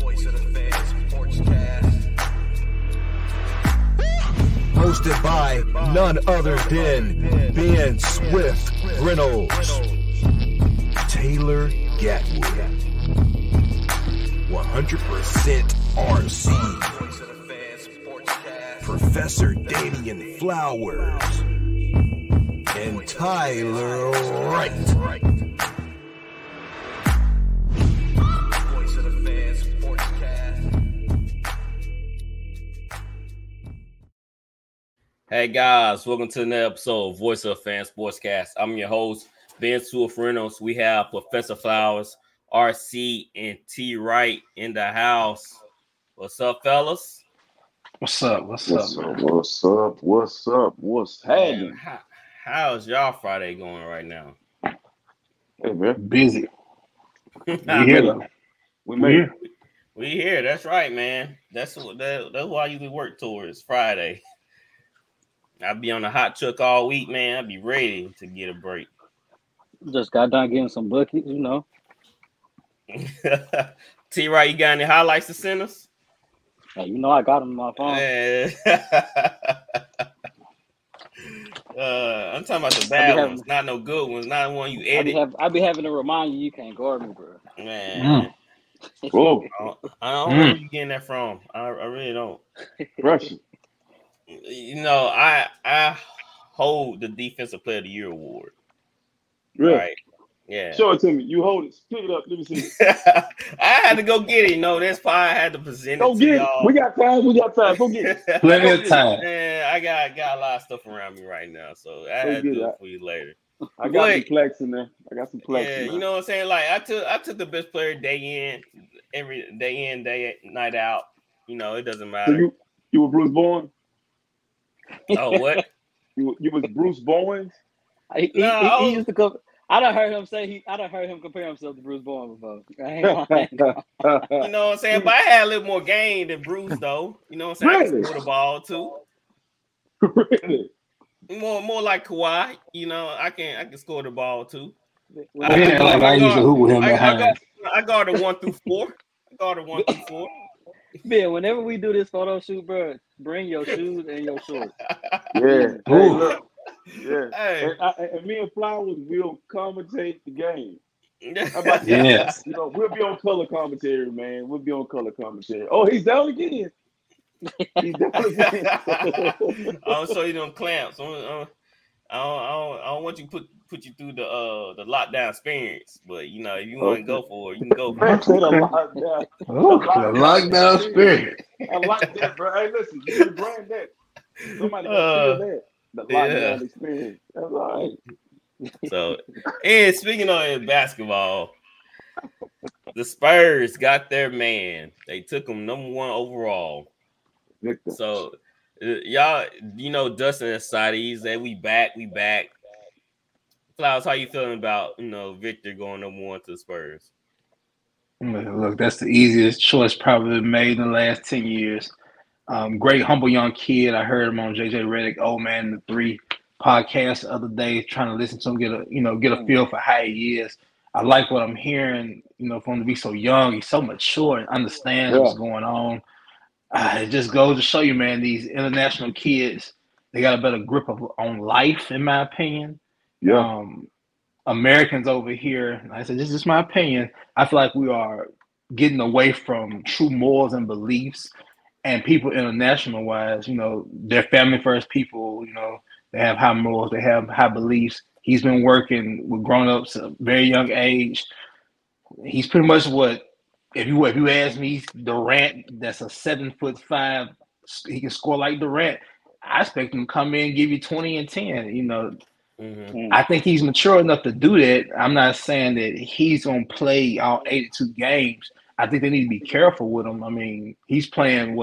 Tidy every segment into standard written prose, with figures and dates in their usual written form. Voice of the Fan Sportscast. Hosted by none other than Ben Swift Reynolds, Taylor Gatwood. 100% RC, Professor Damian Flowers, and Tyler Wright. Hey guys, welcome to another episode of Voice of Fan Sportscast. I'm your host, Ben Swift Reynolds. We have Professor Flowers, RC, and T. Wright in the house. What's up, fellas? What's up? Hey, how's y'all Friday going right now? Hey, man, busy. We here though. We here. That's right, man. That's why you work towards Friday. I'll be on the hot truck all week, man. I'll be ready to get a break. Just got done getting some buckets, you know. T. Wright, you got any highlights to send us? Hey, you know I got them on my phone. Hey. I'm talking about the bad ones, not no good ones, not one you edit. I be having to remind you can't guard me, bro. Man. Whoa. I don't know where you getting that from. I really don't. Russian. You know, I hold the Defensive Player of the Year award. Really? Right. Yeah. Show it to me. You hold it. Pick it up. Let me see. I had to go get it. You know, that's why I had to present it to y'all. We got time. Go get it. Plenty of time. Man, I got a lot of stuff around me right now, so I had to do it for you later. I got some plaques in there. Yeah, you know what I'm saying? Like I took the best player day in, night out. You know, it doesn't matter. So you were Bruce Bowen? Oh, what? You was Bruce Bowen? He used to come. I done heard him compare himself to Bruce Bowen before. You know what I'm saying? But I had a little more game than Bruce, though. You know what I'm saying? Really? I could throw the ball too. Really? More like Kawhi. You know, I can score the ball too. Well, I guarded 1 through 4. Man, whenever we do this photo shoot, bro, bring your shoes and your shorts. Yeah. Ooh. Yeah, hey. And me and Flowers will commentate the game. How about that? Yeah. You know, we'll be on color commentary, man. Oh, he's down again. I'm so you don't clamps. I don't want you to put you through the lockdown experience, but you know if you want to go for it, you can go for it. The lockdown experience. I like that, bro. Hey, listen, you can brand that. Somebody can feel that. The lockdown experience. That's all right. So, and speaking of basketball, the Spurs got their man. They took him number 1 overall. Victor. So, y'all, you know, Dustin and Sadie said, we back. Flowers, how you feeling about, you know, Victor going number 1 to the Spurs? Look, that's the easiest choice probably made in the last 10 years. Great, humble young kid. I heard him on JJ Redick, Old Man the 3 podcast the other day, trying to listen to him, get a feel for how he is. I like what I'm hearing, you know, for him to be so young. He's so mature and understands what's going on. It just goes to show you, man, these international kids, they got a better grip on life, in my opinion. Yeah. Americans over here, I said, this is my opinion. I feel like we are getting away from true morals and beliefs. And people international-wise, you know, they're family-first people, you know, they have high morals, they have high beliefs. He's been working with grown-ups at a very young age. He's pretty much what, if you ask me, Durant, that's a 7'5", he can score like Durant. I expect him to come in and give you 20 and 10, you know. Mm-hmm. I think he's mature enough to do that. I'm not saying that he's going to play all 82 games. I think they need to be careful with him. I mean, he's playing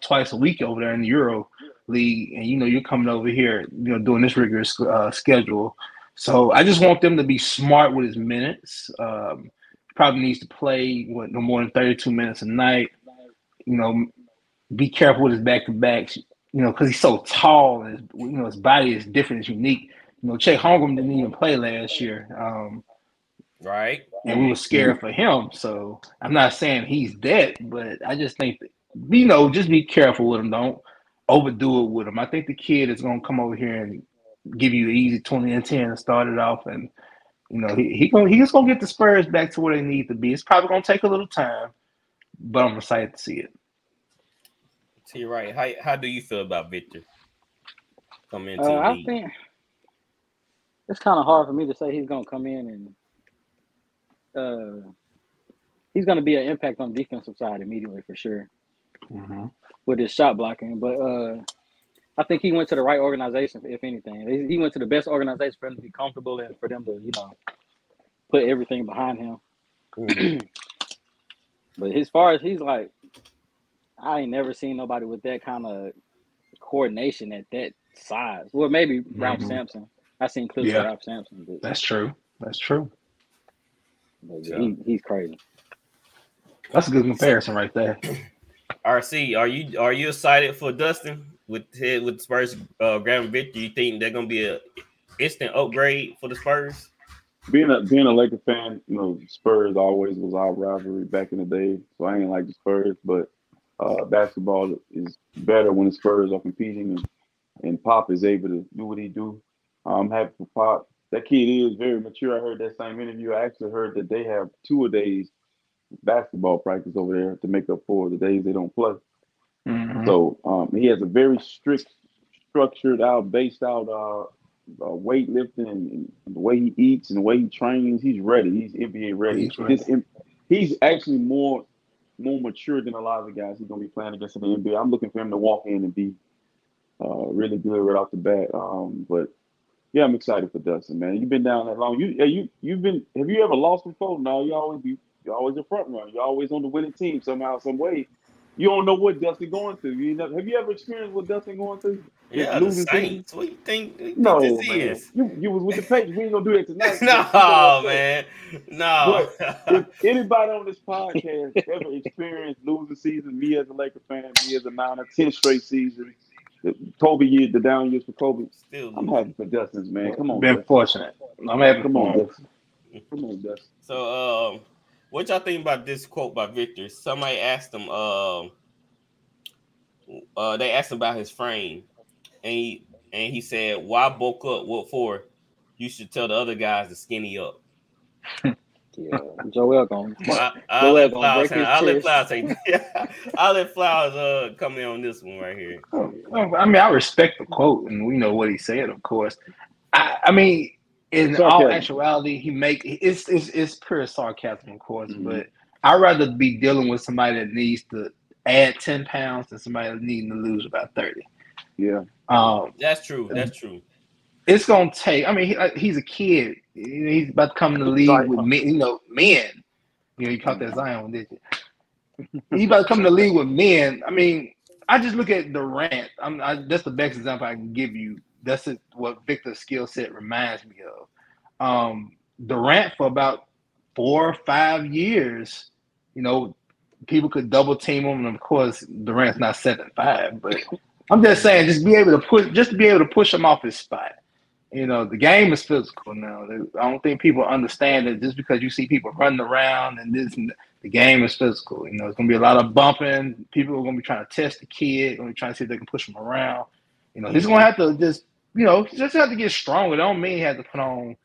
twice a week over there in the Euro League, and you're coming over here, doing this rigorous schedule. So I just want them to be smart with his minutes. Probably needs to play no more than 32 minutes a night. Be careful with his back-to-backs. Because he's so tall, and his body is different, it's unique. Chet Holmgren didn't even play last year. Right. And we were scared for him. So I'm not saying he's dead, but I just think, just be careful with him. Don't overdo it with him. I think the kid is going to come over here and give you the easy 20-10 and start it off. And, he's going to get the Spurs back to where they need to be. It's probably going to take a little time, but I'm excited to see it. You're right. How do you feel about Victor coming into the league? I think it's kind of hard for me to say he's going to come in and he's going to be an impact on the defensive side immediately for sure with his shot blocking. But I think he went to the right organization, if anything. He went to the best organization for him to be comfortable and for them to, put everything behind him. But as far as he's like, I ain't never seen nobody with that kind of coordination at that size. Well, maybe Ralph Sampson. I seen clips of Ralph Sampson. But That's true. He's crazy. That's a good comparison right there. RC, are you excited for Dustin with Spurs grabbing victory? You think they're gonna be an instant upgrade for the Spurs? Being a Laker fan, Spurs always was our rivalry back in the day. So I ain't like the Spurs, but. Basketball is better when the Spurs are competing, and Pop is able to do what he do. I'm happy for Pop. That kid is very mature. I heard that same interview. I actually heard that they have two-a-days basketball practice over there to make up for the days they don't play. Mm-hmm. So he has a very strict, structured out, based out weightlifting and the way he eats and the way he trains. He's ready. He's NBA ready. He's actually more mature than a lot of the guys he's going to be playing against in the NBA. I'm looking for him to walk in and be really good right off the bat. But yeah, I'm excited for Dustin, man. You've been down that long. Have you ever lost before? No, you're always a front runner. You're always on the winning team somehow, some way. You don't know what Dustin going through. Have you ever experienced what Dustin going through? Yeah, losing Saints. What do you think this is? You was with the Patriots. We ain't going to do that tonight. No, man. No. If anybody on this podcast ever experienced losing season, me as a Laker fan, me as a Niner, 10 straight seasons, the down years for Kobe, I'm happy for Dustin's, man. Come on. Been fortunate. I'm happy. Come on, Dustin. Come on, Dustin. So, what y'all think about this quote by Victor? Somebody asked him. They asked him about his frame, and he said, "Why bulk up? What for? You should tell the other guys to skinny up." Yeah, Joel gonna. I'll let Flowers take. I'll let Flowers come in on this one right here. I mean, I respect the quote, and we know what he said, of course. I mean. In all actuality, he make it's pure sarcasm, of course. Mm-hmm. But I'd rather be dealing with somebody that needs to add 10 pounds than somebody needing to lose about 30. Yeah, that's true. That's true. It's gonna take. I mean, he's a kid. He's about to come in the league with men. Men. You caught that Zion, did you? He's about to come in the league with men. I mean, I just look at Durant. That's the best example I can give you. That's what Victor's skill set reminds me of. Durant, for about 4 or 5 years, people could double team him, and of course Durant's not 7'5", but I'm just saying, just be able to push him off his spot. The game is physical now. I don't think people understand that just because you see people running around the game is physical. It's gonna be a lot of bumping. People are gonna be trying to test the kid, gonna be trying to see if they can push him around. He's going to have to just have to get stronger. It don't mean he has to put on,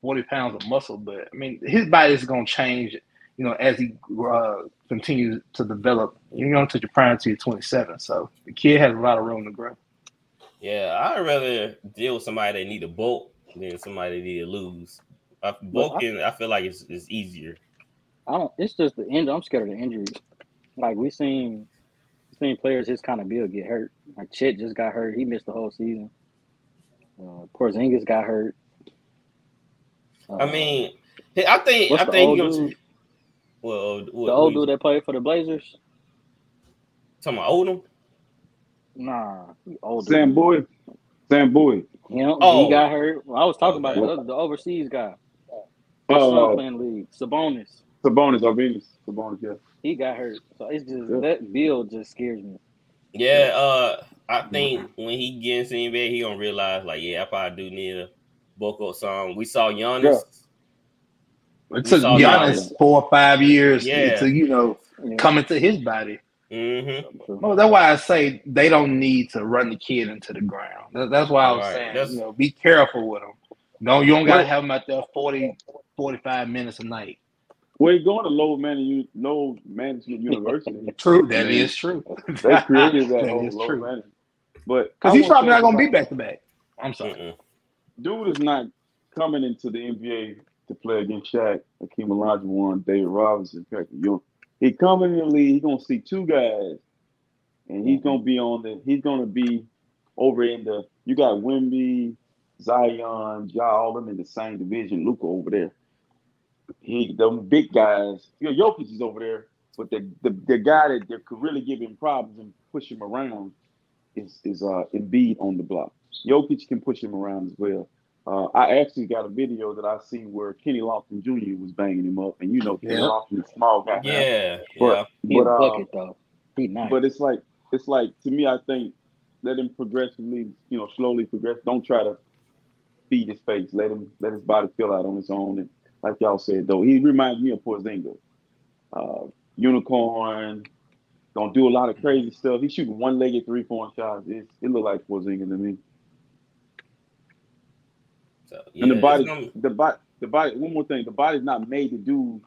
40 pounds of muscle. But, I mean, his body is going to change, as he continues to develop, to your prime to your 27. So the kid has a lot of room to grow. Yeah, I'd rather deal with somebody that need to bulk than somebody that need to lose. I feel like it's easier. It's just the injury. I'm scared of the injuries. Like, we've seen players his kind of build get hurt. Like Chet just got hurt; he missed the whole season. Porzingis got hurt. I think Well, the old dude that played for the Blazers. Talking about Odom? Nah, older. Sam Boyd. He got hurt. Well, I was talking about the overseas guy. Playing league. Sabonis, yeah. He got hurt. So it's just that build just scares me. Yeah, I think when he gets in bed, he gonna realize I probably do need a bulk up song. We saw Giannis. Yeah. It took Giannis 4 or 5 years to come into his body. Mm-hmm. Well, that's why I say they don't need to run the kid into the ground. That's why I was saying, be careful with them. No, you don't got to have them out there 40, 45 minutes a night. Well, you're going to low management university. True, that is true. They created that whole low management. Because he's probably not going to be back-to-back. I'm sorry. Dude is not coming into the NBA to play against Shaq, Hakeem Olajuwon, David Robinson, Patrick Ewing. He coming in the league, he's gonna see two guys, and he's gonna be over in the. You got Wemby, Zion, Ja, all them in the same division. Luka over there, them big guys. Jokic is over there, but the guy that they could really give him problems and push him around is Embiid on the block. Jokic can push him around as well. I actually got a video that I seen where Kenny Lofton Jr. was banging him up, and Kenny Lofton is a small guy. Yeah, bucket though. He nice. But it's like to me, I think let him progressively, slowly progress. Don't try to feed his face. Let his body fill out on his own. And like y'all said though, he reminds me of Porzingis, unicorn. Don't do a lot of crazy stuff. He's shooting one-legged 3-point shots. It looked like Porzingis to me. So, and the body. One more thing, the body's not made to do.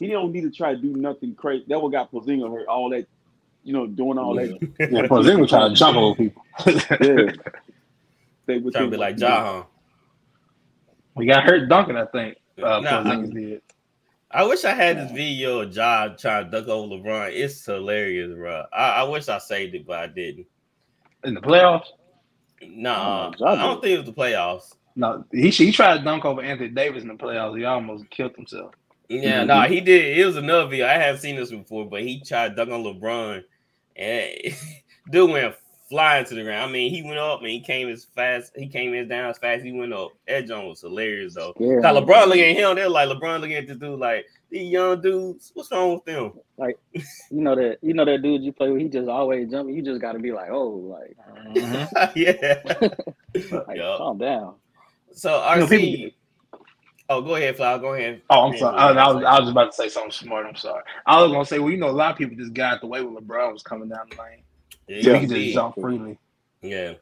He don't need to try to do nothing crazy. That what got Porzingis hurt. All that, doing all that. Yeah, Porzingis trying to jump over people. Yeah, they were trying to be like Ja. We got hurt dunking. I think Porzingis did. I wish I had this video of Ja trying to dunk over LeBron. It's hilarious, bro. I wish I saved it, but I didn't. In the playoffs? Nah, I don't think it was the playoffs. No, he tried to dunk over Anthony Davis in the playoffs. He almost killed himself. Yeah, he did. It was another video. I have seen this before, but he tried to dunk on LeBron, and dude went flying to the ground. I mean, he went up and he came as fast. He came as down as fast. He went up. That jump was hilarious though. Yeah. LeBron looking at him, they're like LeBron looking at this dude like these young dudes. What's wrong with them? Like that dude you play with. He just always jumping. You just got to be like, calm down. So go ahead, Flower. Go ahead. Oh, I'm sorry. I was about to say something smart. I'm sorry. I was gonna say, a lot of people just got out the way when LeBron was coming down the lane. Yeah, he just jumped freely. Yeah.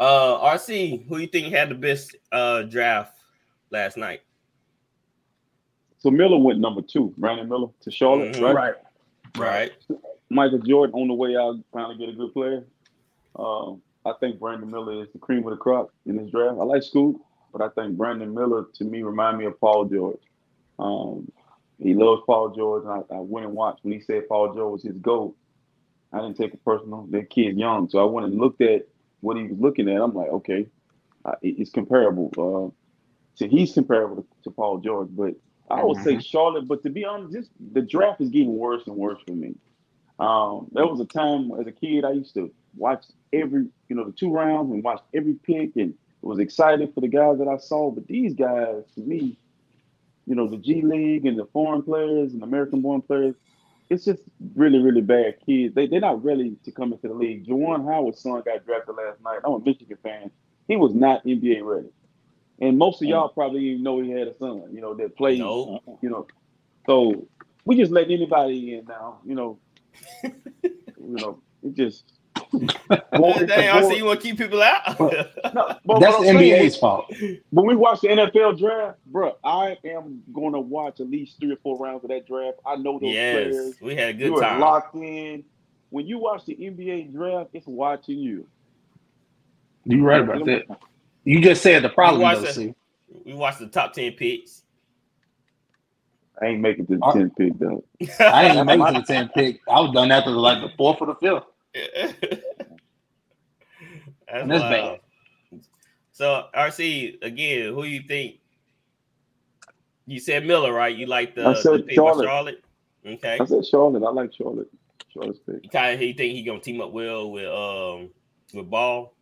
RC, who you think had the best draft last night? So Miller went number 2, Brandon Miller to Charlotte, right? Michael Jordan on the way out, finally get a good player. I think Brandon Miller is the cream of the crop in this draft. I like Scoot. But I think Brandon Miller, to me, remind me of Paul George. He loves Paul George. I went and watched when he said Paul George was his GOAT. I didn't take it personal. That kid's young. So I went and looked at what he was looking at. I'm like, okay, it's comparable. So he's comparable to Paul George. But I would say Charlotte. But to be honest, the draft is getting worse and worse for me. There was a time as a kid I used to watch every, the 2 rounds and watch every pick and was excited for the guys that I saw, but these guys, to me, the G League and the foreign players and American-born players, it's just really, really bad kids. They're not ready to come into the league. Juwan Howard's son got drafted last night. I'm a Michigan fan. He was not NBA ready. And most of y'all probably didn't even know he had a son, that played, So we just letting anybody in now, it just... Dang, so you want to keep people out? But that's the NBA's fault. When we watch the NFL draft, bro, I am going to watch at least 3 or 4 rounds of that draft. I know those players. We had a good time. You were locked in. When you watch the NBA draft, it's watching you. You're right about that. You just said the problem. We watched the top 10 picks. I ain't making the 10 pick, though. I ain't making the 10 pick. I was done after the 4th or the 5th. That's bad. So RC, again, who you think? You said Miller, right? You like the Charlotte. Okay. I said Charlotte. I like Charlotte. Charlotte's pick. Ty, he think he gonna team up well with Ball?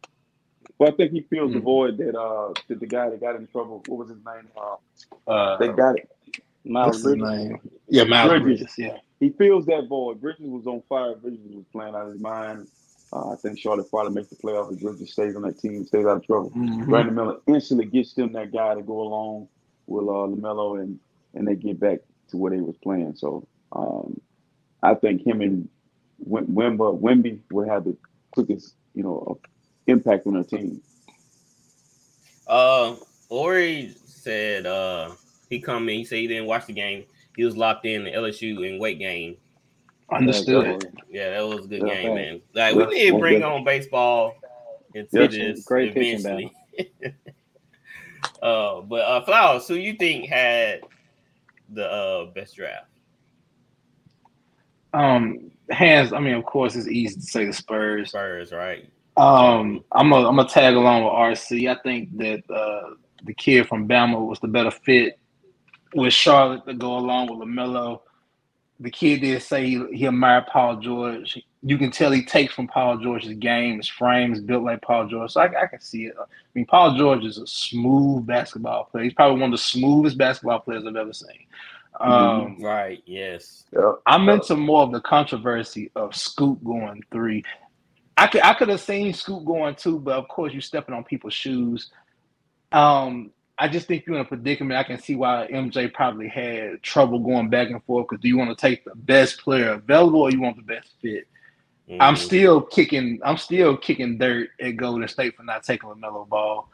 Well, I think he feels the void that that the guy that got in trouble. What was his name? They got it. Miles Bridges. Yeah, Miles Bridges. Yeah. He feels that void. Bridges was on fire. Bridges was playing out of his mind. I think Charlotte probably makes the playoffs if Bridges stays on that team, stays out of trouble. Mm-hmm. Brandon Miller instantly gets them that guy to go along with LaMelo, and they get back to where they was playing. So I think him and Wemby will have the quickest, impact on their team. Ori said he come in. He said he didn't watch the game. He was locked in the LSU and weight game. Understood. Yeah, that was a good game, man. Like we need to bring on baseball into this eventually. But Flowers, who you think had the best draft? Of course, it's easy to say the Spurs. Spurs, right? I'm gonna tag along with RC. I think that the kid from Bama was the better fit with Charlotte to go along with LaMelo. The kid did say he admired Paul George. You can tell he takes from Paul George's game, his frames built like Paul George. So I can see it. I mean, Paul George is a smooth basketball player. He's probably one of the smoothest basketball players I've ever seen. Right, yes. I'm into more of the controversy of Scoot going 3. I could have seen Scoot going 2, but of course you're stepping on people's shoes. I just think you're in a predicament. I can see why MJ probably had trouble going back and forth, because do you want to take the best player available or you want the best fit? Mm-hmm. I'm still kicking dirt at Golden State for not taking LaMelo Ball.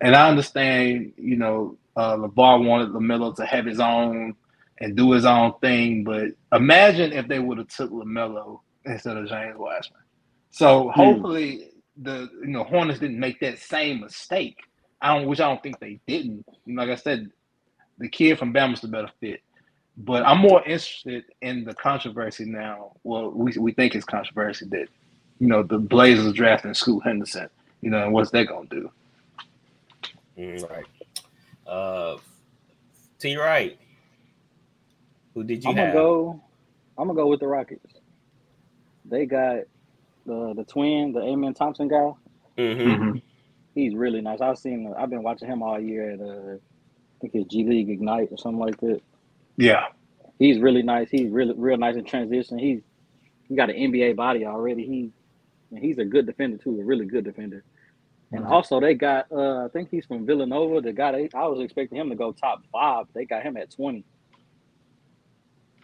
And I understand, LaVar wanted LaMelo to have his own and do his own thing, but imagine if they would have took LaMelo instead of James Wiseman. So hopefully the Hornets didn't make that same mistake. Which I don't think they didn't. Like I said, the kid from Bama's the better fit. But I'm more interested in the controversy now. Well, we think it's controversy that, the Blazers drafting Scoot Henderson. And what's that going to do? Right. T. Wright, who did you have? I'm going to go with the Rockets. They got the twin, the Amen Thompson guy. Mm-hmm. He's really nice. I've been watching him all year at I think it's G League Ignite or something like that. Yeah, he's really nice. He's really real nice in transition. He got an NBA body already. He's a good defender too, a really good defender. And also they got I think he's from Villanova. The guy I was expecting him to go top 5. They got him at 20.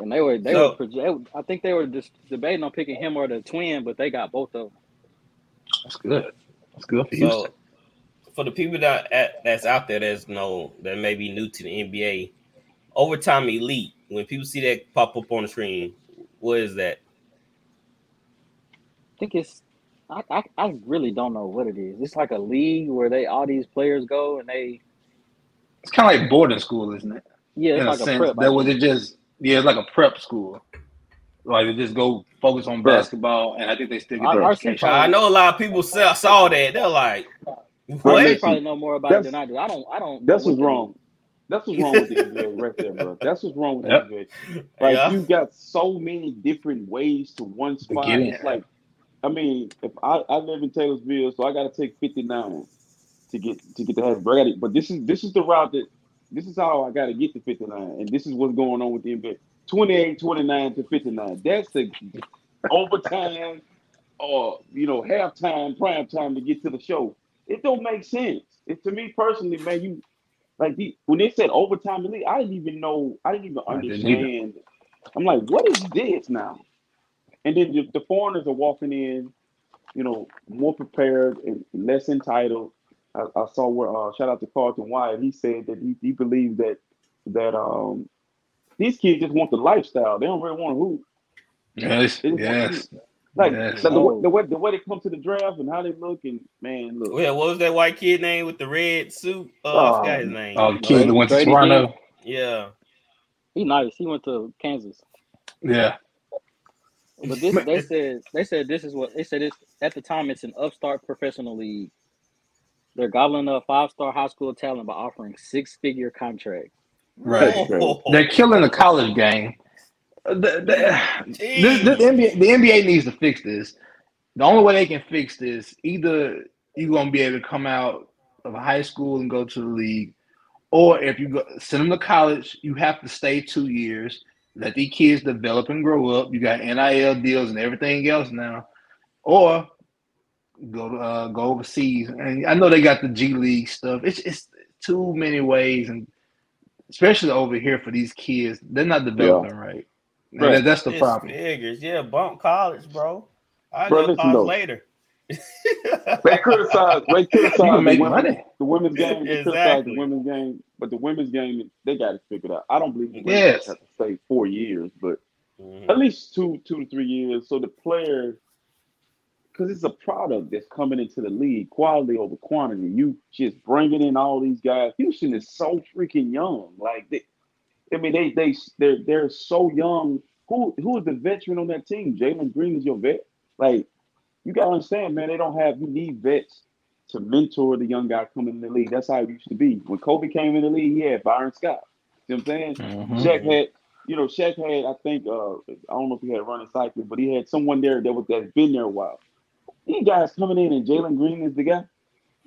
And I think they were just debating on picking him or the twin, but they got both of them. That's good. That's good for Houston. For the people that's out there that may be new to the NBA, Overtime Elite, when people see that pop up on the screen, what is that? I think it's – I really don't know what it is. It's like a league where all these players go and they – It's kind of like boarding school, isn't it? Yeah, it's like a prep. It's like a prep school. Like, they just go focus on basketball, and I think they still get their education. I know a lot of people saw that. They're like – Well, they probably know more about it than I do. I don't. That's what's wrong. That's what's wrong with the NBA right there, bro. That's what's wrong with the NBA. Like you got so many different ways to one spot. It's like, if I live in Taylorsville, so I got to take 59 to get the head ready. But this is the route this is how I got to get to 59, and this is what's going on with the NBA. 28, 29 to 59. That's the overtime or halftime, prime time to get to the show. It don't make sense. To me personally, man, when they said Overtime Elite, I didn't even know. I didn't even understand. I'm like, what is this now? And then the foreigners are walking in, more prepared and less entitled. I saw where shout out to Carlton Wyatt. He said that he believes that these kids just want the lifestyle. They don't really want who. Yes. The way they come to the draft and how they look, and man, look. Yeah, what was that white kid name with the red suit? I forgot his name. Oh, the kid that went to Toronto. Yeah. He nice. He went to Kansas. Yeah. But they said at the time it's an upstart professional league. They're gobbling up 5-star high school talent by offering 6-figure contracts. Right. They're killing the college game. The NBA needs to fix this. The only way they can fix this, either you're going to be able to come out of high school and go to the league, or if you go, send them to college, you have to stay 2 years, let these kids develop and grow up. You got NIL deals and everything else now. Or go overseas. And I know they got the G League stuff. It's too many ways, and especially over here for these kids, they're not developing right. Bro, that's the problem. Figures. Yeah, bump college, bro. I'll go college later. The women's game. They criticize the women's game, but the women's game, they got it figured out. I don't believe the women have to stay 4 years, but at least two to 3 years. So the player, because it's a product that's coming into the league, quality over quantity. You just bringing in all these guys. Houston is so freaking young. Like, they're so young. Who is the veteran on that team? Jalen Green is your vet. Like, you gotta understand, man. You need vets to mentor the young guy coming in the league. That's how it used to be. When Kobe came in the league, he had Byron Scott. You know what I'm saying? Mm-hmm. Shaq had, I think, I don't know if he had running cycling, but he had someone there that's been there a while. These guys coming in, and Jalen Green is the guy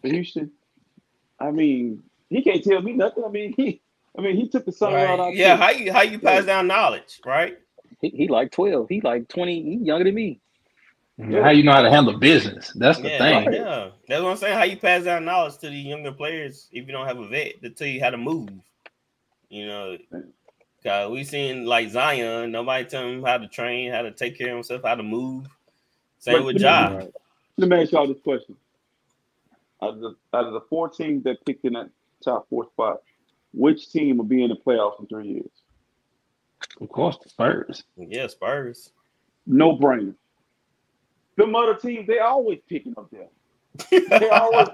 for Houston. I mean, he can't tell me nothing. I mean, he took the sun out of our team. How you pass down knowledge, right? He like 12. He like 20. He younger than me. Yeah. How you know how to handle business? That's the thing. Yeah, that's what I'm saying. How you pass down knowledge to the younger players if you don't have a vet to tell you how to move? You know, God, we seen like Zion. Nobody telling him how to train, how to take care of himself, how to move. Same with Ja. Let me ask y'all this question: out of the four teams that picked in that top four spot, which team will be in the playoffs in 3 years? Of course, the Spurs. Yeah, Spurs. No brainer. Them other teams, they always picking up there. They always,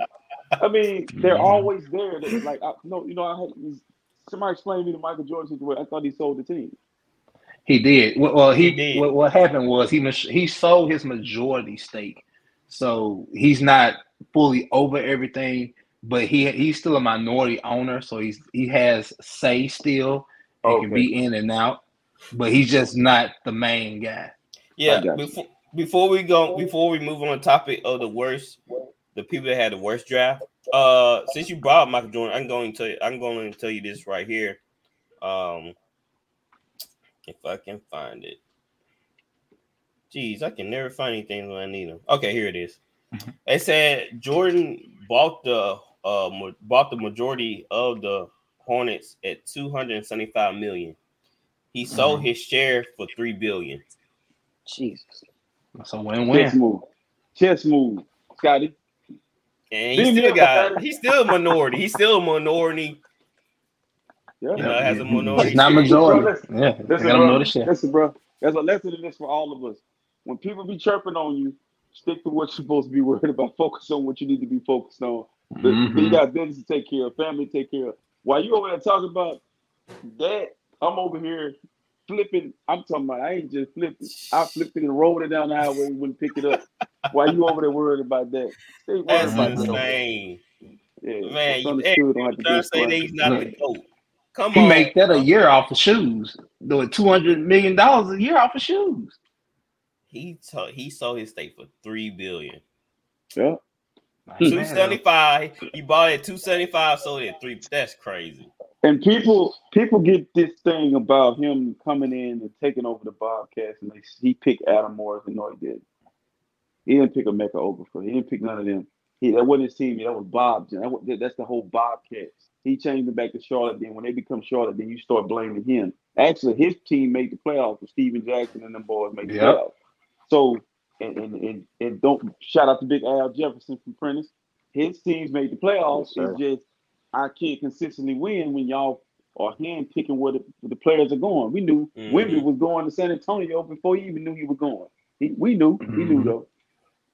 they're always there. They're like, somebody explained me the Michael Jordan situation. I thought he sold the team. He did. Well, he did. What happened was he sold his majority stake, so he's not fully over everything, but he's still a minority owner, so he has say still. He can be in and out, but he's just not the main guy. Yeah. Before we move on the topic of the people that had the worst draft. Since you brought up Michael Jordan, I'm going to tell you this right here. If I can find it. Jeez, I can never find anything when I need them. Okay, here it is. They said Jordan bought the majority of the Hornets at $275 million. He sold his share for $3 billion. Jesus. That's a win-win. Chess move, Scotty. And he's still a minority. Yeah, has a minority. It's not majority. Yeah, listen, bro. There's a lesson in this for all of us. When people be chirping on you, stick to what you're supposed to be worried about. Focus on what you need to be focused on. You got business to take care of, family to take care of. While you over there talking about that, I'm over here. Flipping, I'm talking about. I ain't just flipping. I flipped it and rolled it down the highway and wouldn't pick it up. Why you over there worried about that? That's insane, man. You don't say that he's not the GOAT. Come on, make that a year off of shoes. Doing $200 million a year off of shoes. He sold his stake for $3 billion. Yeah, $275. He bought it at $275, sold it at $3. That's crazy. And people get this thing about him coming in and taking over the Bobcats, and he picked Adam Morris, and no, he didn't. He didn't pick Emeka Okafor. He didn't pick none of them. That wasn't his team. That was Bob. That's the whole Bobcats. He changed them back to Charlotte. Then when they become Charlotte, then you start blaming him. Actually, his team made the playoffs with Steven Jackson and them boys made the playoffs. So and don't shout out to Big Al Jefferson from Prentice. His teams made the playoffs. It's just I can't consistently win when y'all are handpicking where the players are going. We knew Wemby was going to San Antonio before he even knew he was going. We knew though.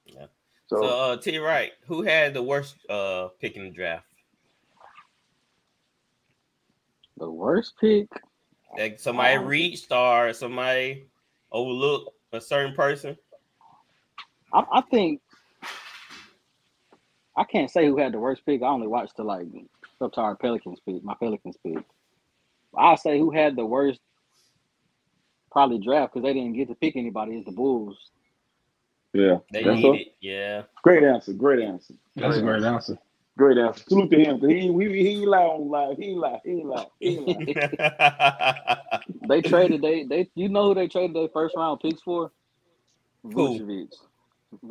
Yeah. So T. Wright, who had the worst pick in the draft? The worst pick? Like somebody reached or somebody overlooked a certain person? I think I can't say who had the worst pick. I only watched the Pelicans pick. I'll say who had the worst probably draft because they didn't get to pick anybody is the Bulls. Yeah. They need it. Yeah. Great answer. Great answer. That's a great answer. Great answer. Salute to him because he lie on live. He lie. They traded. They you know who they traded their first round picks for? Vucevic.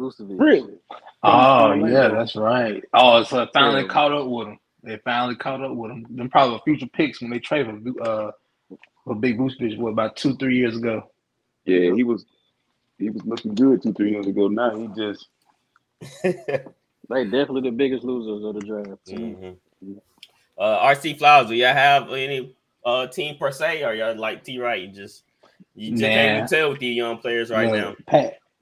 Really? Oh yeah, that's right. Oh, so it finally caught up with him. Them probably future picks when they trade for Big Vucevic what about 2-3 years ago. Yeah, he was looking good 2-3 years ago. Now he just they definitely the biggest losers of the draft. Mm-hmm. RC Flowers, do y'all have any team per se, or y'all like T Wright? You just can't even tell with these young players right now.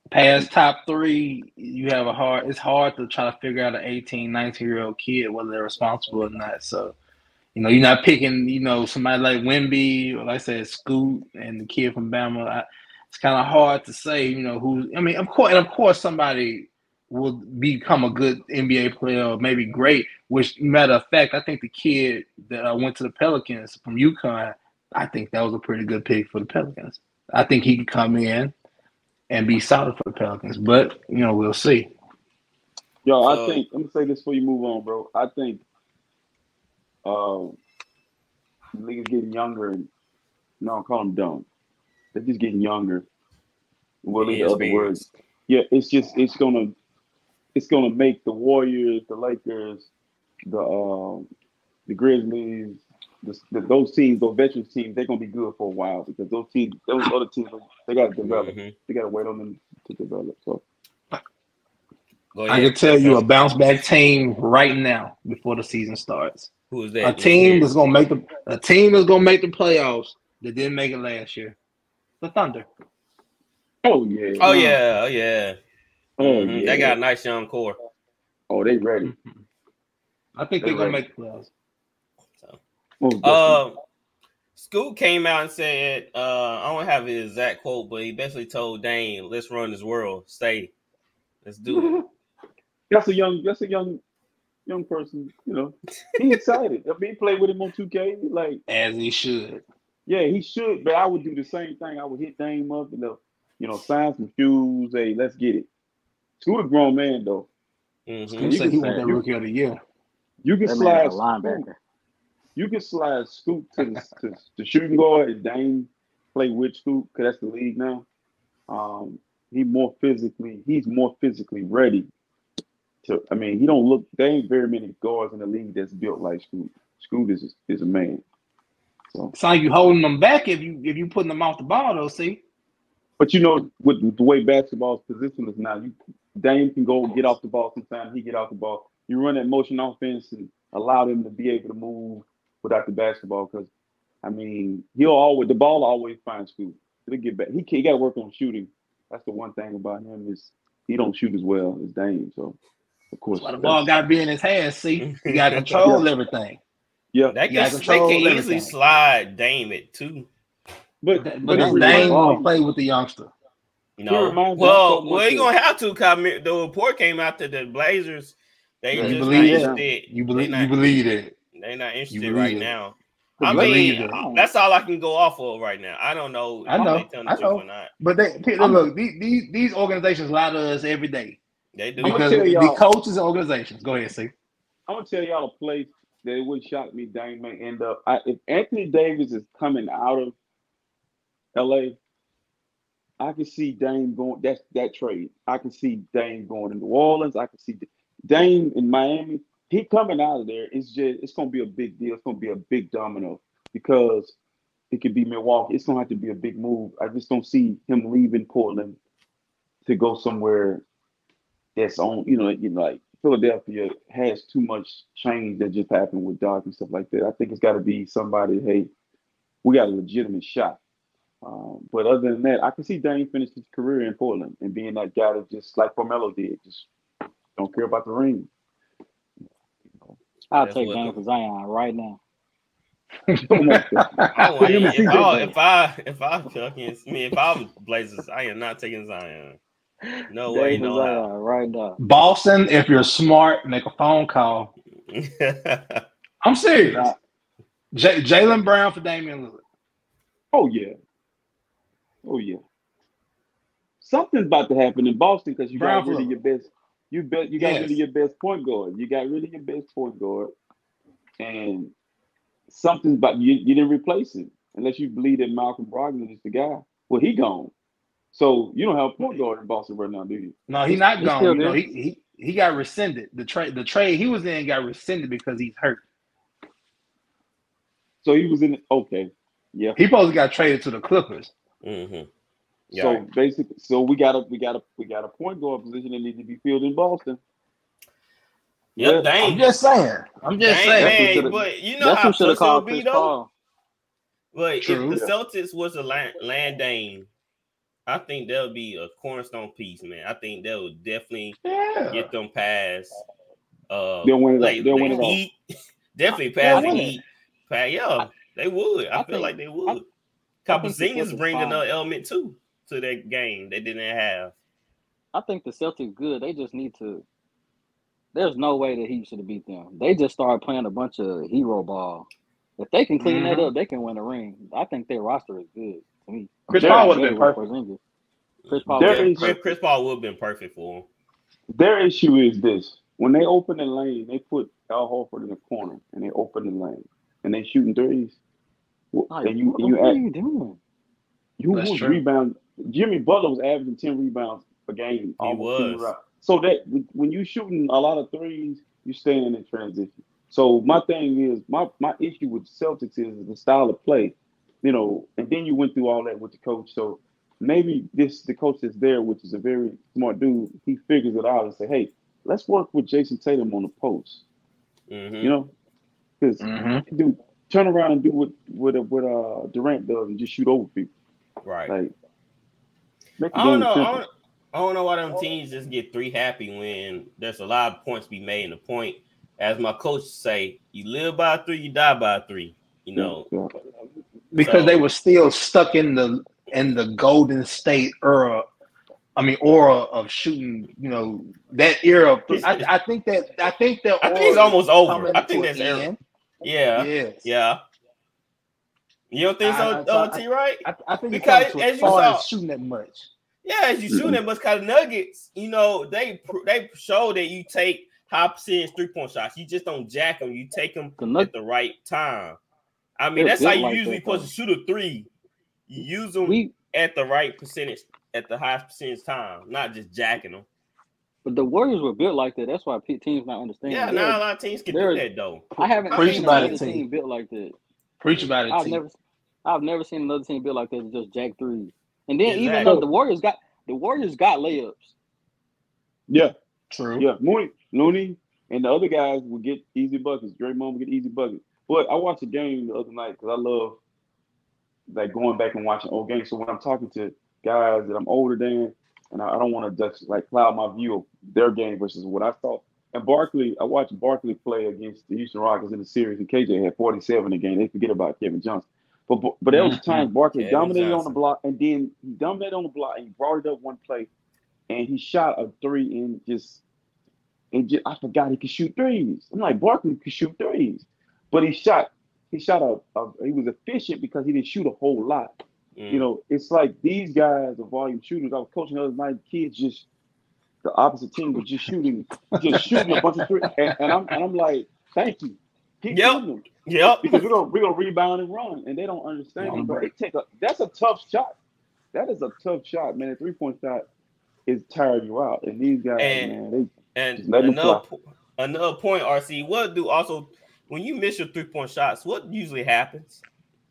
Past top three, you have it's hard to try to figure out an 18, 19-year-old kid whether they're responsible or not. So, you're not picking, somebody like Wemby or like I said, Scoot and the kid from Bama. It's kind of hard to say, of course somebody will become a good NBA player or maybe great, which matter of fact, I think the kid that went to the Pelicans from UConn, I think that was a pretty good pick for the Pelicans. I think he could come in and be solid for the Pelicans, but we'll see. Yo, I think I'm gonna say this before you move on, bro. I think the league is getting younger, and I call them dumb. They're just getting younger. Well, in other words, it's gonna make the Warriors, the Lakers, the Grizzlies, those teams, those veterans teams, they're gonna be good for a while because those other teams, they gotta develop. Mm-hmm. They gotta wait on them to develop. So I can tell you a bounce back team right now before the season starts. Who is that? A team that's gonna make the playoffs that didn't make it last year. The Thunder. Oh yeah. Oh yeah. Oh yeah. Oh yeah. They got a nice young core. Oh, they ready. I think they're gonna make the playoffs. Scoot came out and said, I don't have his exact quote, but he basically told Dame, "Let's run this world. Stay. Let's do it." That's a young person. He's excited. I mean, play with him on 2K, like as he should. Yeah, he should. But I would do the same thing. I would hit Dame up and sign some shoes. Hey, let's get it. Scoot a grown man though. Mm-hmm. You can say rookie of the year. You can slide linebacker. You can slide Scoot to shooting guard and Dame play with Scoot because that's the league now. He's more physically ready. There ain't very many guards in the league that's built like Scoot. Scoot is a man. So it's like you holding them back if you putting them off the ball though. See, but with the way basketball's position is now, Dame can go get off the ball sometimes. He get off the ball. You run that motion offense and allow them to be able to move without the basketball, because the ball always finds Scoot. It'll get back. He got to work on shooting. That's the one thing about him is he don't shoot as well as Dame. So of course, the ball got to be in his hands. See, he got to control everything. Yeah, they can easily slide Dame it too. But Dame won't play with the youngster. No, well, he gonna have to. The report came out that the Blazers. You believe it. They're not interested right now. That's all I can go off of right now. I don't know. I know. Or not. But these organizations lie to us every day. They do. Because the coaches and organizations. Go ahead, see. I'm gonna tell y'all a place that it would shock me. Dame may end up. If Anthony Davis is coming out of LA, I can see Dame going. That's that trade. I can see Dame going to New Orleans. I can see Dame in Miami, he coming out of there. It's gonna be a big deal. It's gonna be a big domino because it could be Milwaukee. It's gonna have to be a big move. I just don't see him leaving Portland to go somewhere that's on. Like Philadelphia has too much change that just happened with Doc and stuff like that. I think it's got to be somebody. Hey, we got a legitimate shot. But other than that, I can see Dame finish his career in Portland and being that guy that just like Carmelo did, just don't care about the ring. I'll take Dame for Zion right now. If I was Blazers, I am not taking Zion. No Dame way, no Zion right now. Boston, if you're smart, make a phone call. I'm serious. Jaylen Brown for Damian Lillard. Oh yeah. Oh yeah. Something's about to happen in Boston because you got really your best. You got really your best point guard, and something's about you didn't replace him unless you believe that Malcolm Brogdon is the guy. Well, he gone. So you don't have a point guard in Boston right now, do you? No, he's not gone. You know, he got rescinded. The trade he was in got rescinded because he's hurt. So he was in. Okay, yeah. He supposed to got traded to the Clippers. Mm-hmm. Yeah. So basically, we got a point guard position that needs to be filled in Boston. Yep, yeah, I'm just saying. Man, but you know how should have called Chris Paul. But true. If the Celtics was a Landame, I think that'll be a cornerstone piece, man. I think that will definitely get them past. They'll win it. Definitely pass the Heat. Yeah, they would. I feel like they would. Porzingis bringing another element too to that game they didn't have. I think the Celtics good. They just need to. There's no way the Heat should have beat them. They just started playing a bunch of hero ball. If they can clean that up, they can win a ring. I think their roster is good. I mean, Chris Paul would have been perfect. Chris Paul would have been perfect for him. Their issue is this: when they open the lane, they put Al Horford in the corner, and they open the lane, and they shooting threes. What are you doing? You was rebound. Jimmy Butler was averaging 10 rebounds a game. He was. So that when you shooting a lot of threes, you're staying in transition. So my thing is, my issue with Celtics is the style of play, you know. And then you went through all that with the coach. So maybe the coach that's there, which is a very smart dude, he figures it out and say, hey, let's work with Jason Tatum on the post. Mm-hmm. You know, because dude. Turn around and do what Durant does and just shoot over people. Right. Like, I don't know why them teams just get three happy when there's a lot of points be made in the point. As my coach say, you live by three, you die by three. You know, because they were still stuck in the Golden State era of shooting, you know, that era. I think it's almost over. I think that's era. Yeah, yes. Yeah. You don't think so, T. Right? I think because as you saw, shooting that much. Yeah, as you shooting that much, kind of Nuggets, you know, they show that you take high percentage 3-point shots. You just don't jack them. You take them at the right time. I mean, that's how you usually supposed to shoot a three. You use them at the right percentage, at the highest percentage time, not just jacking them. But the Warriors were built like that. That's why teams not understanding. Yeah, not a lot of teams can do that, though. I haven't seen another team built like that. Preach about it, team. I've never seen another team built like that to just jack threes. And then even though the Warriors got layups. Yeah, true. Yeah, Looney and the other guys would get easy buckets. Draymond would get easy buckets. But I watched a game the other night because I love like going back and watching old games. So when I'm talking to guys that I'm older than, and I don't want to just like cloud my view of their game versus what I thought. And Barkley, I watched Barkley play against the Houston Rockets in the series, and KJ had 47 again. They forget about Kevin Johnson. But there was times Barkley dominated on the block, and then he dominated on the block, and he brought it up one play, and he shot a three and just I forgot he could shoot threes. I'm like, Barkley could shoot threes, but he was efficient because he didn't shoot a whole lot. You know, it's like these guys are volume shooters. I was coaching the other night, kids just the opposite team was just shooting a bunch of three. And I'm like, thank you. Keep shooting them. Yep. Because we're gonna rebound and run, and they don't understand it. But that's a tough shot. That is a tough shot, man. A 3-point shot is tiring you out. And these guys, another point, RC, what do also when you miss your 3-point shots, what usually happens?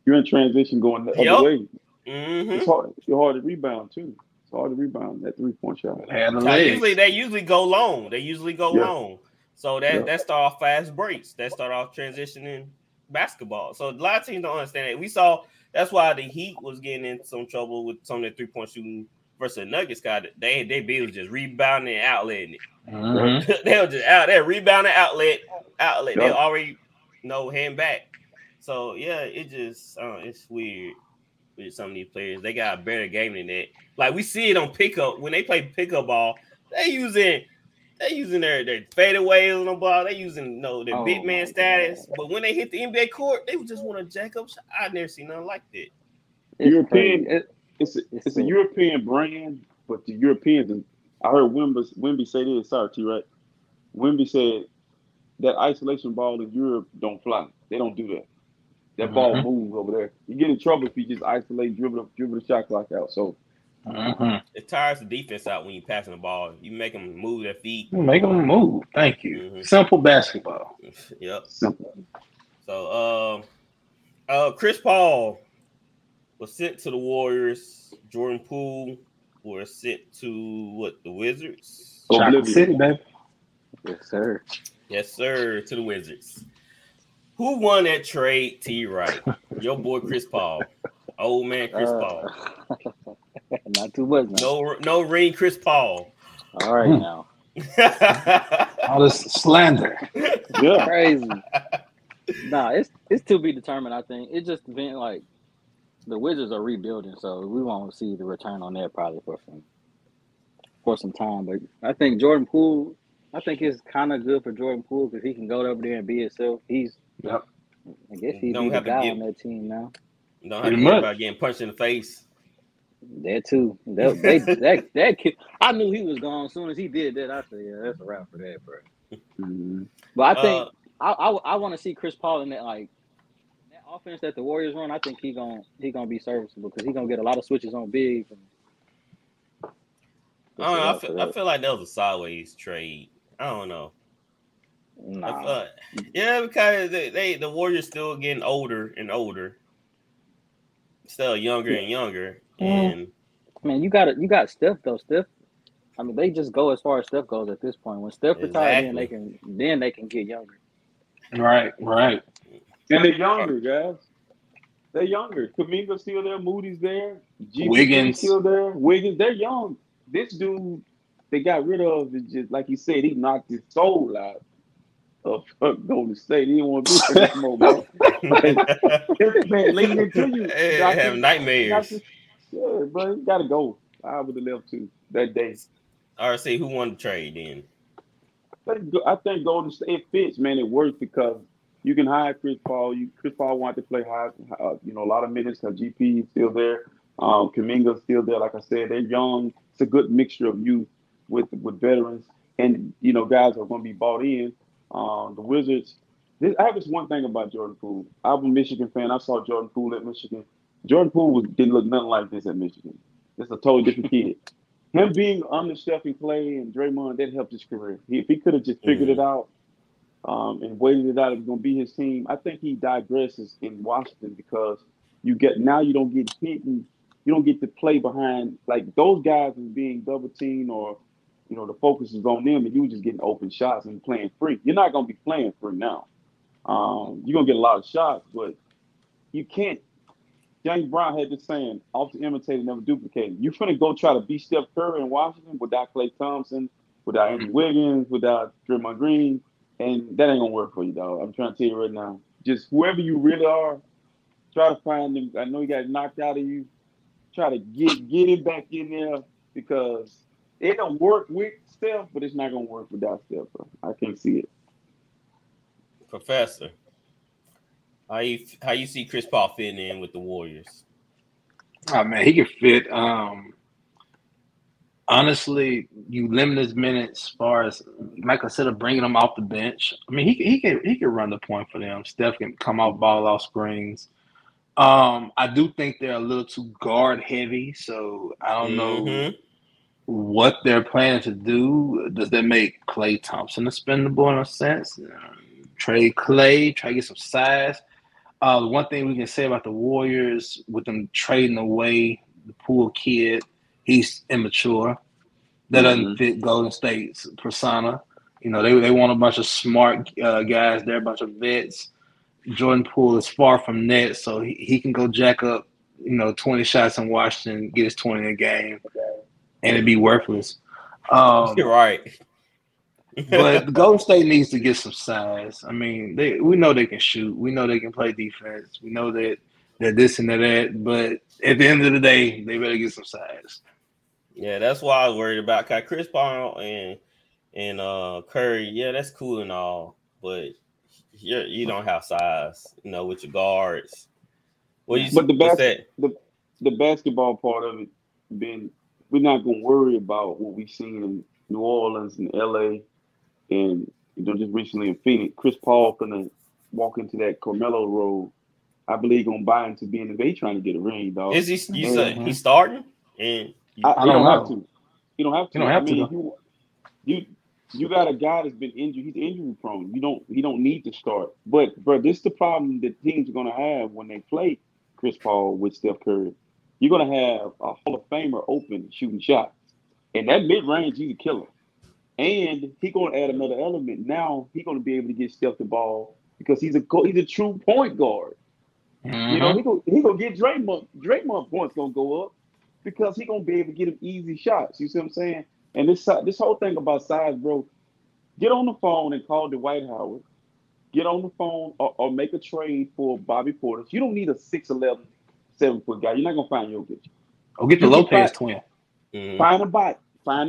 You're in transition going the other way. Mm-hmm. It's hard to rebound too. It's hard to rebound that 3-point shot. They usually go long. Long. So that start off fast breaks. That start off transitioning basketball. So a lot of teams don't understand it. We saw that's why the Heat was getting in some trouble with some of their 3-point shooting versus the Nuggets guy. They build just rebounding and outletting it. Mm-hmm. They'll just out there rebounding outlet. Yep. They already hand back. So yeah, it just it's weird. With some of these players, they got a better game than that. Like we see it on pickup when they play pickup ball, they using their fadeaways on the ball. They using their big man status. God. But when they hit the NBA court, they just want to jack up. I've never seen nothing like that. It's European crazy. It's a European brand, but the Europeans. I heard Wemby say this. Sorry, T-Rex. Wemby said that isolation ball in Europe don't fly. They don't do that. That ball moves over there. You get in trouble if you just isolate, dribble the shot clock out. So it tires the defense out when you're passing the ball. You make them move their feet. Make them move. Thank you. Simple basketball. Yep. Simple. So, Chris Paul was sent to the Warriors. Jordan Poole was sent to the Wizards? Chocolate City, baby. Yes, sir. Yes, sir. To the Wizards. Who won that trade? T-Right, your boy Chris Paul, old man Chris Paul. Not too much. Man. No ring, Chris Paul. All right now. All this slander. Yeah. Crazy. Nah, it's to be determined. I think it just been like the Wizards are rebuilding, so we won't see the return on that probably for some time. But I think Jordan Poole. I think it's kind of good for Jordan Poole because he can go over there and be himself. I guess he's the guy on that team now. Don't have to worry about getting punched in the face. That too. That kid. I knew he was gone as soon as he did that. I said, yeah, that's a wrap for that, bro. But I think I want to see Chris Paul in that offense that the Warriors run. I think he gonna be serviceable because he's gonna get a lot of switches on big. I feel like that was a sideways trade. I don't know. Nah. Because the Warriors still getting older and older, still younger and younger. And man, you got Steph though. Steph, I mean, they just go as far as Steph goes at this point. When Steph retires, then they can get younger. Right. And they're younger, guys. They're younger. Kuminga's still there. Moody's there. Wiggins still there. Wiggins, they're young. This dude they got rid of, just like you said, he knocked his soul out of Golden State. He didn't want to do that anymore, man. This man leaning into you. Hey, have nightmares. Yeah, bro, you got to go. I would have left too that day. All right, see who won the trade then? I think Golden State fits, man. It works because you can hire Chris Paul. Chris Paul wanted to play high, a lot of minutes because GP is still there. Kuminga's still there. Like I said, they're young. It's a good mixture of youth with veterans, and guys are going to be bought in. The Wizards. I have this one thing about Jordan Poole. I'm a Michigan fan. I saw Jordan Poole at Michigan. Jordan Poole didn't look nothing like this at Michigan. It's a totally different kid. Him being under Steph and Clay and Draymond, that helped his career. If he could have just figured it out and waited it out, it was going to be his team. I think he digresses in Washington because you don't get beaten. You don't get to play behind like those guys is being double teamed or the focus is on them and you just getting open shots and playing free. You're not gonna be playing free now. You're gonna get a lot of shots, but you can't. James Brown had this saying, often imitated, never duplicated. You're gonna go try to beat Steph Curry in Washington without Klay Thompson, without Andrew Wiggins, without Draymond Green, and that ain't gonna work for you, dog. I'm trying to tell you right now. Just whoever you really are, try to find them. I know he got knocked out of you. Try to get it back in there because it don't work with Steph, but it's not gonna work without Steph, bro. I can't see it. Professor, how you see Chris Paul fitting in with the Warriors? Oh man, he can fit. Honestly, you limit his minutes as far as Michael said of bringing him off the bench. I mean, he can run the point for them. Steph can come off ball off screens. I do think they're a little too guard heavy, so I don't know what they're planning to do. Does that make Klay Thompson expendable in a sense? Trade Klay, try to get some size. The one thing we can say about the Warriors with them trading away the Poole kid, he's immature. That doesn't fit Golden State's persona. They want a bunch of smart guys. They're a bunch of vets. Jordan Poole is far from net, so he can go jack up, 20 shots in Washington, get his 20 a game, and it'd be worthless. You're right. But Golden State needs to get some size. I mean, we know they can shoot. We know they can play defense. We know that they're this and that. But at the end of the day, they better get some size. Yeah, that's why I was worried about Chris Paul and Curry. Yeah, that's cool and all, but – you don't have size, with your guards. Well, you but the best, the, the basketball part of it, then we're not going to worry about what we've seen in New Orleans and L.A. and, you know, just recently in Phoenix. Chris Paul going to walk into that Carmelo role, I believe, going to buy into being the trying to get a ring, dog. Is he? You said he's starting, and I don't have to. You don't have to. You got a guy that's been injured. He's injury prone. He don't need to start. But bro, this is the problem that teams are going to have when they play Chris Paul with Steph Curry. You're going to have a Hall of Famer open shooting shots, and that mid range, he's a killer. And he's going to add another element. Now he's going to be able to get Steph the ball because he's a true point guard. Mm-hmm. You know, he's going to get Draymond. Draymond's points going to go up because he's going to be able to get him easy shots. You see what I'm saying? And this whole thing about size, bro, get on the phone and call Dwight Howard. Get on the phone or make a trade for Bobby Portis. You don't need a 6'11", 7-foot guy. You're not going to find Jokic. Oh, get the Lopez twin. Mm-hmm. Find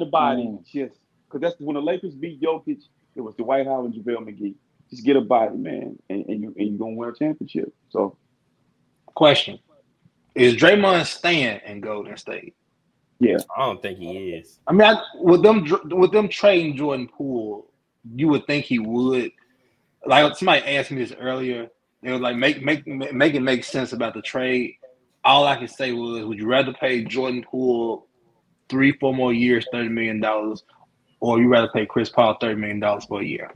a body. Mm-hmm. Just because that's when the Lakers beat Jokic, it was Dwight Howard and JaVale McGee. Just get a body, man, and you're going to win a championship. So, question. Is Draymond staying in Golden State? Yeah, I don't think he is. I mean, with them trading Jordan Poole, you would think he would. Like somebody asked me this earlier, they were like, "Make it make sense about the trade." All I could say was, "Would you rather pay Jordan Poole 3-4 more years, $30 million, or you rather pay Chris Paul $30 million for a year?"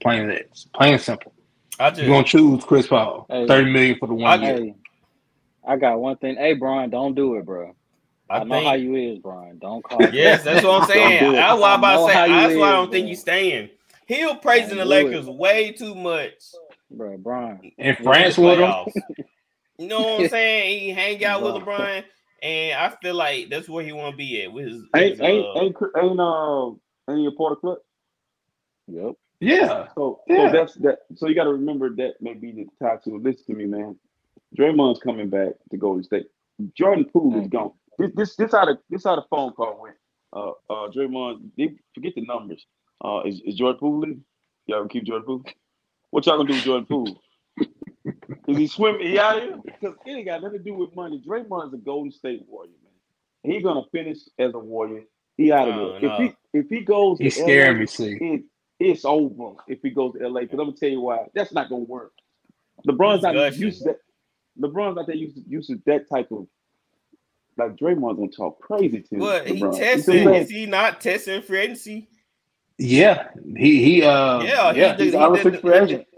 Plain and simple. You're gonna choose Chris Paul, $30 million for the 1 year. I got one thing. Hey, Brian, don't do it, bro. I know how you is, Brian. Don't call. Yes, that's what I'm saying. That's why I don't think he's staying. He'll praising the Lakers way too much, bro. Brian and France with him. You know what I'm saying? He hang out with LeBron, and I feel like that's where he want to be at. With his ain't your Porter Clutch? Yep. Yeah. So that's that. So you got to remember that maybe the top two. Listen to me, man. Draymond's coming back to Golden State. Jordan Poole is gone. This how the phone call went. Draymond, they forget the numbers. Is Jordan Poole leaving? Y'all gonna keep Jordan Poole? What y'all gonna do with Jordan Poole? Is he swimming? He out here? Because it ain't got nothing to do with money. Draymond's a Golden State Warrior, man. He's gonna finish as a Warrior. He out of here. No. If he goes to LA, me, see. It's over if he goes to LA. Because I'm gonna tell you why. That's not gonna work. LeBron's not used to that type of. Like Draymond's gonna talk crazy to him. But he testing. Is he not testing free agency? Yeah, he declined the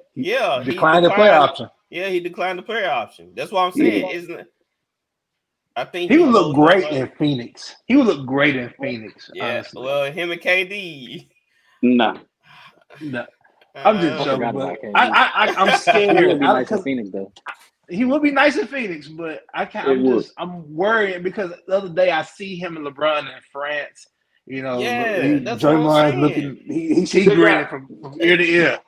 player option. Yeah, he declined the player option. That's what I'm saying, isn't it? I think he would look great in Phoenix. He would look great in Phoenix. Yeah, well, him and KD. Nah. I'm just joking. I'm scared. Nice in Phoenix though. He would be nice in Phoenix, but I'm worried because the other day I see him and LeBron in France. You know, Draymond looking, he grinning from ear to ear.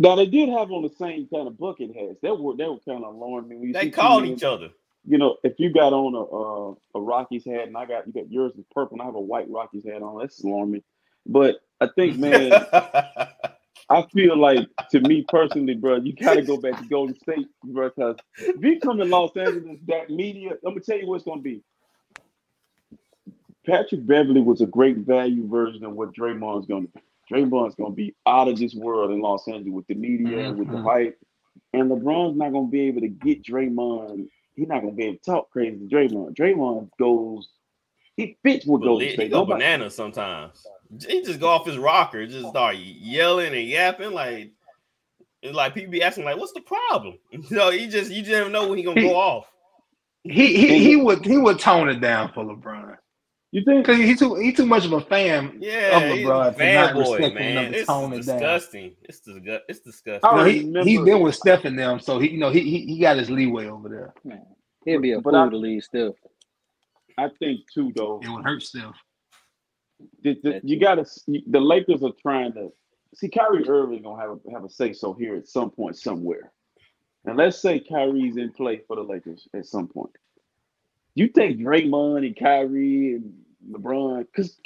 Now they did have on the same kind of bucket hats. That were kind of alarming. They called each other. You know, if you got on a Rockies hat and you got yours is purple and I have a white Rockies hat on, that's alarming. But I think, man, I feel like, to me personally, bro, you got to go back to Golden State, bro, because if you come to Los Angeles, that media, I'm going to tell you what it's going to be. Patrick Beverly was a great value version of what Draymond's going to be. Draymond's going to be out of this world in Los Angeles with the media, and with the hype, and LeBron's not going to be able to get Draymond. He's not going to be able to talk crazy to Draymond. Draymond goes, he fits with Golden State. Go banana sometimes. He just go off his rocker, just start yelling and yapping like people be asking like, "What's the problem?" You know, you just never know when he gonna go off. He would tone it down for LeBron. You think? Because he too much of a fan of LeBron. Fanboy, man. It's disgusting. Oh, he's been with Steph and them, so he got his leeway over there. Man, he'll be a fool to leave Steph. I think too, though, it would hurt Steph. The Lakers are trying to see Kyrie Irving gonna have a say so here at some point somewhere, and let's say Kyrie's in play for the Lakers at some point. You think Draymond and Kyrie and LeBron, because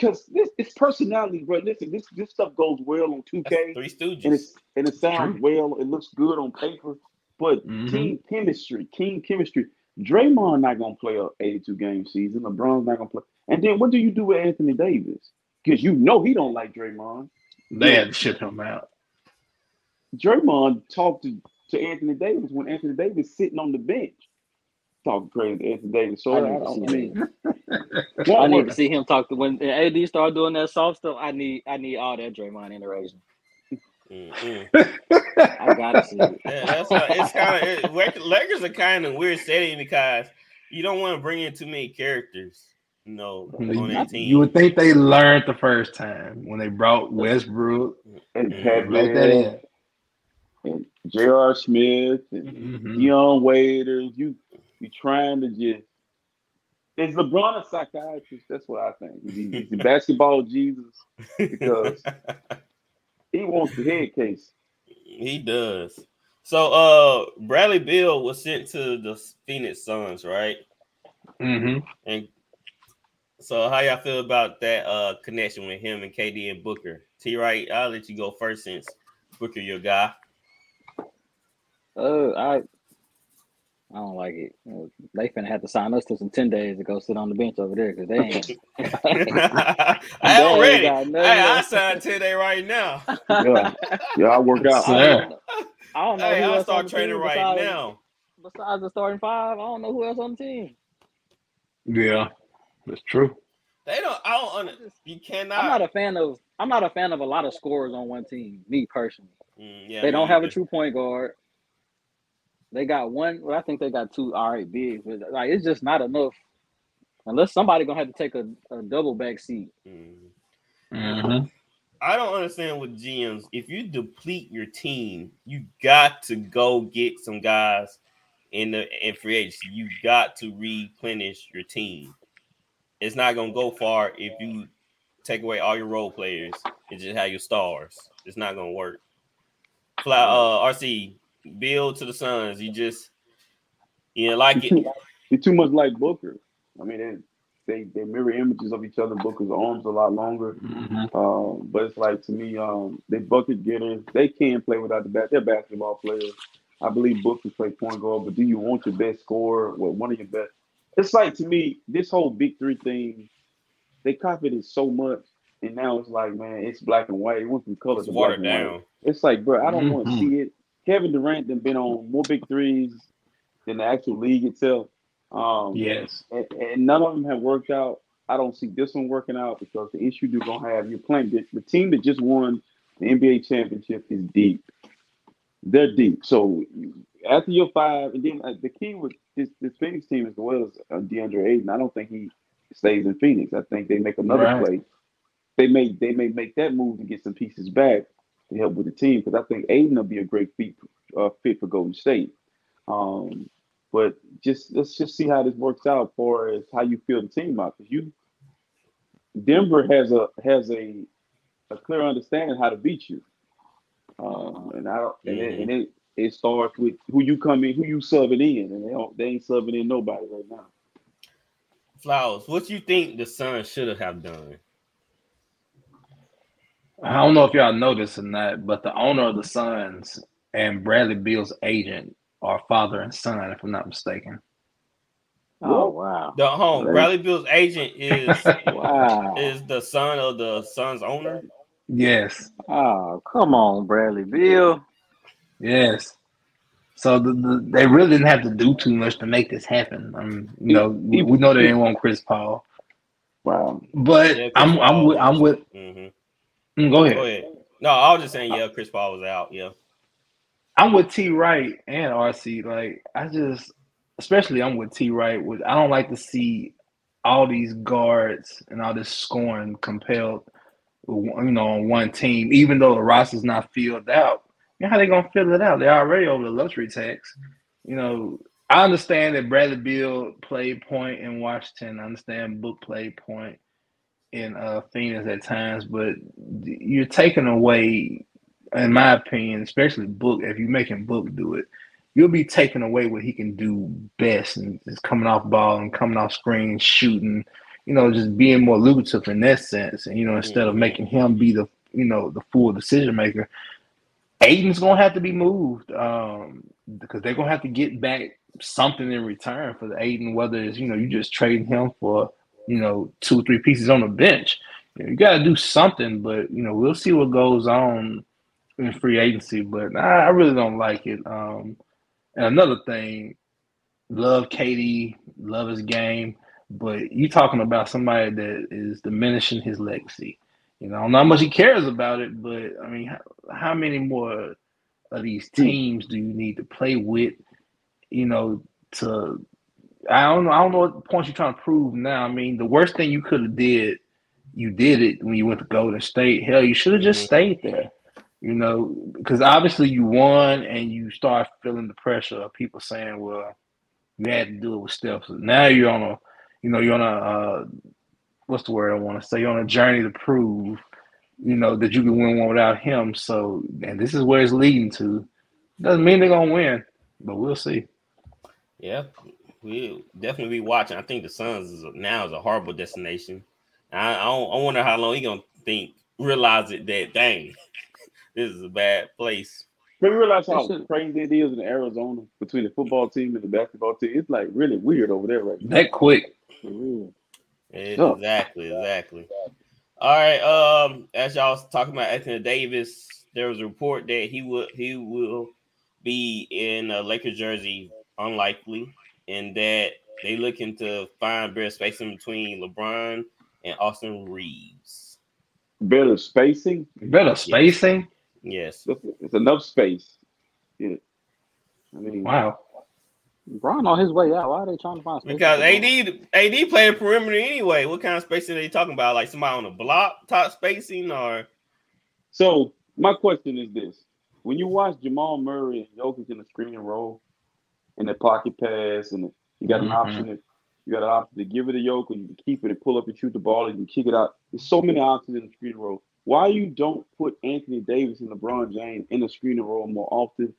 it's personality, bro. Listen, this stuff goes well on 2K, Three Stooges, and it sounds well, it looks good on paper, but team chemistry. Draymond not going to play an 82-game season. LeBron's not going to play. And then what do you do with Anthony Davis? Because you know he don't like Draymond. They had to ship him out. Draymond talked to Anthony Davis when Anthony Davis sitting on the bench. Talking crazy to Anthony Davis. So I need to see him talk to when AD start doing that soft stuff. I need all that Draymond interaction. Mm-hmm. I gotta see it. Yeah, that's why it's kind of Lakers are kind of weird setting because you don't want to bring in too many characters. On that team. You would think they learned the first time when they brought Westbrook and Pat Bev and J.R. Smith and Dion Waiters. You trying to just is LeBron a psychiatrist? That's what I think. He's the basketball Jesus because he wants the head case. He does. So Bradley Beal was sent to the Phoenix Suns, right? Mm-hmm. And so how y'all feel about that connection with him and KD and Booker? T-Wright, I'll let you go first since Booker your guy. I don't like it. They finna have to sign us to some 10 days to go sit on the bench over there because they ain't. I'm ready. I signed 10-day right now. Yeah, I work out. I don't know. I'll start training right now. Besides the starting five, I don't know who else on the team. Yeah. That's true. I'm not a fan of a lot of scorers on one team, me personally. They don't have a true point guard. They got one. Well, I think they got two bigs, but like it's just not enough. Unless somebody gonna have to take a double back seat. I don't understand with GMs. If you deplete your team, you got to go get some guys in free agency. You got to replenish your team. It's not going to go far if you take away all your role players and just have your stars. It's not going to work. RC, Bill to the Suns. You like it. It's too much like Booker. I mean, they mirror images of each other. Booker's arms a lot longer. But it's like, to me, they bucket getters. They can play without the bat. They're basketball players. I believe Booker play point guard, but do you want your best scorer? Well, one of your best. It's like, to me, this whole big three thing, they copied it so much, and now it's like, man, it's black and white. It went from color to black and white. It's like, bro, I don't want to see it. Kevin Durant done been on more big threes than the actual league itself. Yes. And none of them have worked out. I don't see this one working out because the issue you're going to have, you're playing the team that just won the NBA championship is deep. They're deep. So after your five, and then the key with this Phoenix team as well as DeAndre Ayton, I don't think he stays in Phoenix. I think they make another play. They may make that move to get some pieces back to help with the team because I think Ayton will be a great fit for Golden State. But let's see how this works out as far as how you feel the team out. Because Denver has a clear understanding how to beat you. It starts with who you come in, who you subbing in, and they ain't subbing in nobody right now. Flowers, what you think the Suns should have done? I don't know if y'all know this or not, but the owner of the Suns and Bradley Beal's agent are father and son, if I'm not mistaken. Oh wow! Bradley Beal's agent is is the son of the Suns owner. Yes. Oh, come on, Bradley Beal. Yes. So they really didn't have to do too much to make this happen. We know they didn't want Chris Paul. Wow. But yeah, I'm with. Mm-hmm. Go ahead. No, I was just saying. Yeah, Chris Paul was out. Yeah. I'm with T. Wright and RC. Like I'm with T. Wright. I don't like to see all these guards and all this scoring compelled. On one team, even though the roster's not filled out, how they gonna fill it out? They're already over the luxury tax. I understand that Bradley Beal played point in Washington. I understand Book played point in Phoenix at times, but you're taking away, in my opinion, especially Book. If you're making Book do it, you'll be taking away what he can do best, and just coming off ball and coming off screen shooting. Just being more lucrative in that sense. And, instead of making him be the, the full decision maker, Aiden's going to have to be moved because they're going to have to get back something in return for Aiden, whether it's, you know, you just trading him for, you know, 2-3 pieces on the bench. You got to do something, but, you know, we'll see what goes on in free agency. But I really don't like it. And another thing, love KD, love his game, but you talking about somebody that is diminishing his legacy. You know, I don't know how much he cares about it, but, I mean, how many more of these teams do you need to play with, you know, to – I don't know what points you're trying to prove now. I mean, the worst thing you could have did, you did it when you went to Golden State. Hell, you should have just stayed there, you know, because obviously you won and you start feeling the pressure of people saying, well, you had to do it with Steph. So now you're on a, you know, you're on a, what's the word I want to say? You're on a journey to prove, you know, that you can win one without him. So, and this is where it's leading to. Doesn't mean they're going to win, but we'll see. Yeah, we'll definitely be watching. I think the Suns is now a horrible destination. I wonder how long he's going to realize it that, dang, this is a bad place. But you realize how crazy it is in Arizona between the football team and the basketball team? It's like really weird over there right now. That quick. For real. Exactly. All right. As y'all was talking about Anthony Davis, there was a report that he will be in a Lakers jersey, unlikely, and that they looking to find better spacing between LeBron and Austin Reeves. Better spacing? Yes. It's enough space. Yeah. I mean, wow. LeBron on his way out. Why are they trying to find space? Because AD playing perimeter anyway. What kind of spacing are they talking about? Like somebody on the block top spacing or? So my question is this. When you watch Jamal Murray and Jokic in the screen and roll and the pocket pass and you got an option to, you got an option to give it to Jokic, you can keep it and pull up and shoot the ball and you can kick it out. There's so many options in the screen and roll. Why you don't put Anthony Davis and LeBron James in the screen and roll more often?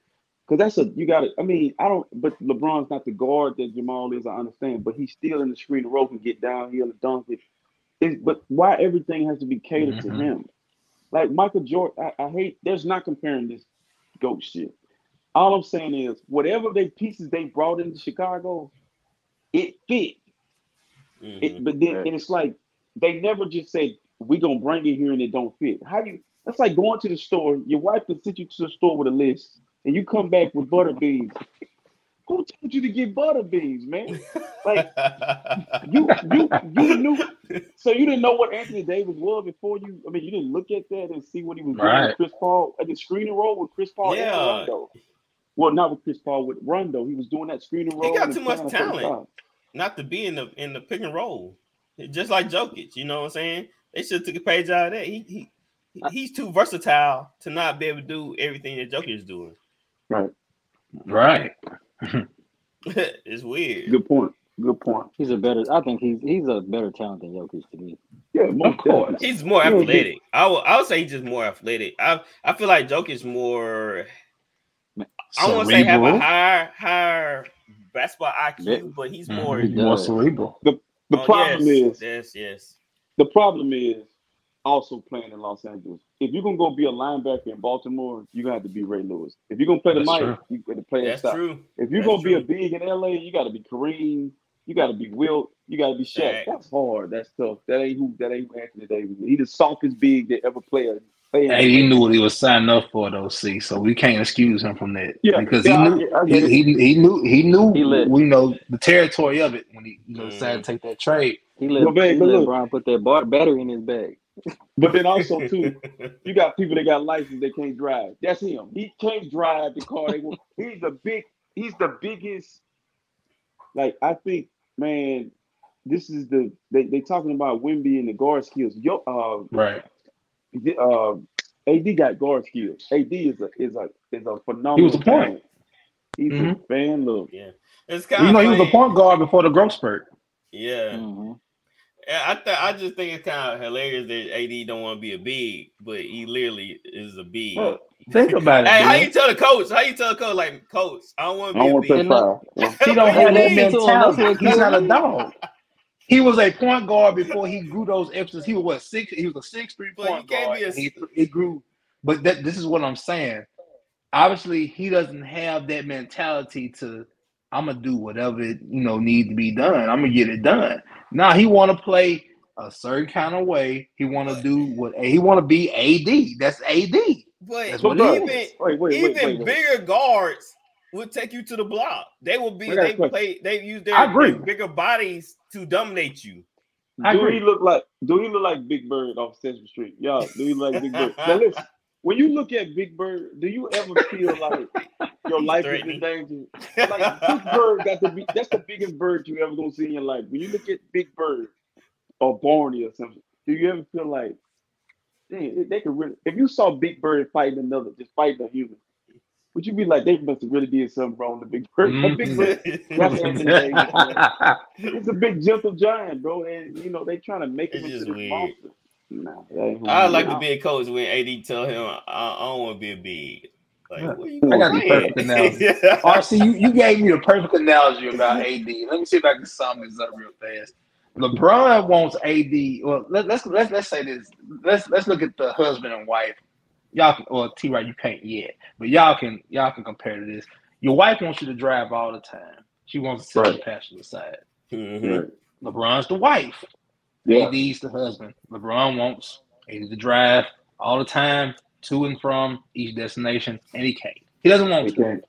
Because but LeBron's not the guard that Jamal is, I understand, but he's still in the screen and roll and get downhill and dunk it. But why everything has to be catered to him? Like Michael Jordan, I hate, there's not comparing this GOAT shit. All I'm saying is whatever they pieces they brought into Chicago, it fit. And it's like, they never just said, we're going to bring it here and it don't fit. That's like going to the store. Your wife can send you to the store with a list and you come back with butter beans. Who told you to get butter beans, man? Like you knew, so you didn't know what Anthony Davis was before you. I mean, you didn't look at that and see what he was doing with Chris Paul at the screen and roll with Chris Paul and Rondo. Well, not with Chris Paul, with Rondo. He was doing that screen and roll. He got too much talent not to be in the pick and roll. Just like Jokic, you know what I'm saying? They should have took a page out of that. He's too versatile to not be able to do everything that Jokic is doing. Right. It's weird. Good point. I think he's a better talent than Jokic to me. Yeah, of course. He's more athletic. I would say he's just more athletic. I feel like Jokic's more cerebral. I don't want to say have a higher basketball IQ, but he's more cerebral. The problem is also playing in Los Angeles. If you're going to go be a linebacker in Baltimore, you're going to have to be Ray Lewis. If you're going to play the Mike, you got to play that style. If you're going to be a big in LA, you got to be Kareem. You got to be Wilt. You got to be Shaq. That's hard. That's tough. That ain't who Anthony Davis. He the softest big that ever played. Hey, he knew what he was signing up for, though. See, so we can't excuse him from that. Yeah, because he knew we know the territory of it when he decided to take that trade. He let LeBron put that battery in his bag. But then also too, you got people that got license that can't drive. That's him. He can't drive the car. He's the biggest. Like I think, man, this is they talking about Wemby and the guard skills. AD got guard skills. AD is a phenomenal. He was a point. He's a fan. Look, yeah, it's kind of. You know, he was a point guard before the growth spurt. Yeah. Mm-hmm. I just think it's kind of hilarious that AD don't want to be a big, but he literally is a big. Well, think about it. Hey, how you tell the coach? Like, coach, I don't want to be a big. He don't have that mentality. He's not a dog. He was a point guard before he grew those extras. He was six. He was a 6'3" point guard. It grew, but this is what I'm saying. Obviously, he doesn't have that mentality to. I'm going to do whatever, needs to be done. I'm going to get it done. Now, he want to play a certain kind of way. He want to do what – he want to be AD. That's AD. But bigger guards will take you to the block. They will be – they use their bigger bodies to dominate you. Do he look like Big Bird off Sesame Street? Y'all, do you like Big Bird? Now listen, when you look at Big Bird, do you ever feel like your life is in danger? Like Big Bird that's the biggest bird you ever gonna see in your life. When you look at Big Bird or Barney or something, do you ever feel like, dang, they could really? If you saw Big Bird fighting another, just fighting a human, would you be like, they must have really did something wrong to Big Bird? Mm-hmm. Big Bird, it's a big gentle giant, bro. And, they trying to make it into the monster. I'd like to be a coach when AD tell him, I don't want to be big. Like, what are you doing? I got the perfect analogy. RC, you gave me the perfect analogy about AD. Let me see if I can sum this up real fast. LeBron wants AD. Well, let's say this. Let's look at the husband and wife. Y'all can, well, T-Right, you can't yet, but y'all can compare to this. Your wife wants you to drive all the time. She wants to sit on the passenger side. Mm-hmm. LeBron's the wife. Yeah. AD's the husband. LeBron wants AD to drive all the time to and from each destination, and he can't. He doesn't want to.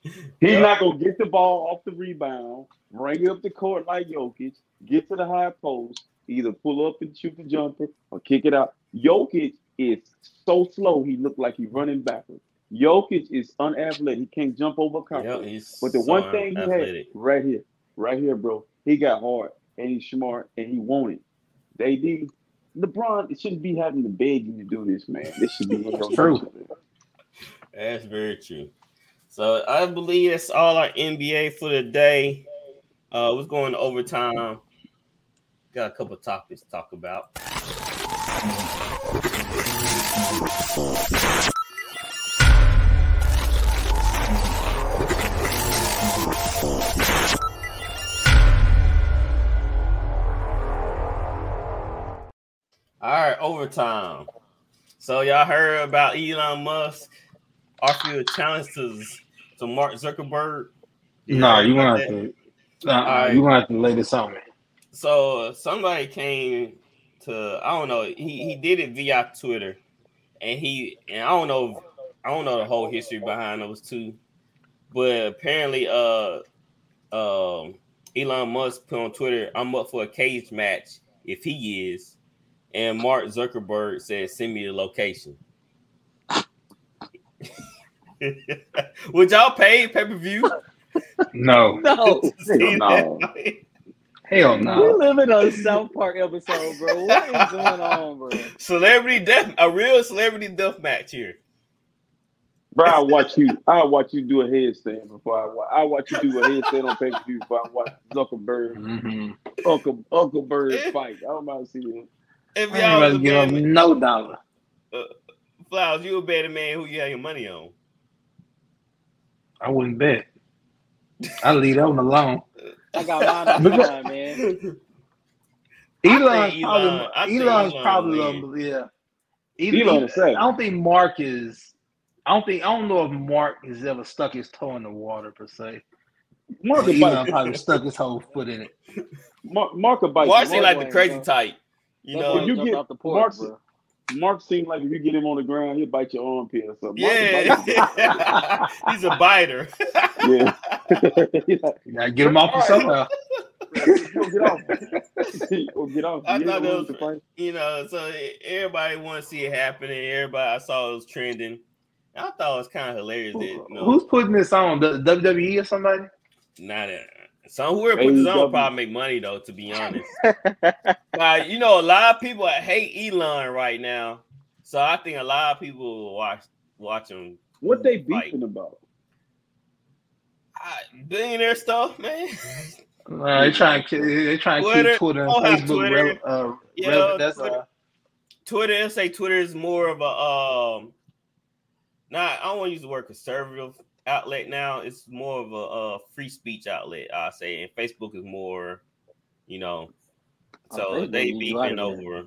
He's not going to get the ball off the rebound, bring it up the court like Jokic, get to the high post, either pull up and shoot the jumper or kick it out. Jokic is so slow, he looked like he's running backwards. Jokic is unathletic. He can't jump over a conflict. But the one thing he had right here, bro, he got hard, and he's smart, and he wanted. They did. LeBron, it shouldn't be having to beg you to do this, man. This should be true. That's very true. So I believe that's all our NBA for the day. We're going to overtime. Got a couple of topics to talk about. All right, overtime. So y'all heard about Elon Musk offering a challenge to Mark Zuckerberg? You gonna have to lay this on me. So somebody came to, I don't know, he did it via Twitter, and I don't know the whole history behind those two, but apparently Elon Musk put on Twitter, I'm up for a cage match if he is. And Mark Zuckerberg said, send me the location. Would y'all pay pay-per-view? No. Hell no. We live in a South Park episode, bro. What is going on, bro? A real celebrity death match here. Bro, I'll watch you do a headstand I'll watch you do a headstand on pay-per-view before I watch Zuckerberg. Mm-hmm. Uncle Bird fight. I don't mind seeing it. If y'all was give him no dollar. Flowers, you a better man who you have your money on. I wouldn't bet. I leave them alone. I got mine on mine, man. Elon's probably yeah. I don't know if Mark has ever stuck his toe in the water per se. Mark probably stuck his whole foot in it. Mark a bite. Mark seems like the crazy type. Mark seems like if you get him on the ground, he'll bite your armpit or something. Yeah. He's a biter. Yeah. Gotta get him off somehow. Get off. I thought that was fight. So everybody wants to see it happening. Everybody I saw it was trending. I thought it was kind of hilarious. Who's putting this on? The WWE or somebody? Not that. So whoever puts his own probably make money though, to be honest. But a lot of people hate Elon right now, so I think a lot of people will watch him. What they beefing about? Billionaire stuff, man. They trying to keep Twitter and Facebook. Twitter. Twitter. They'll say Twitter is more of a I don't want to use the word conservative outlet now. It's more of a free speech outlet, I say, and Facebook is more, so they beefing like over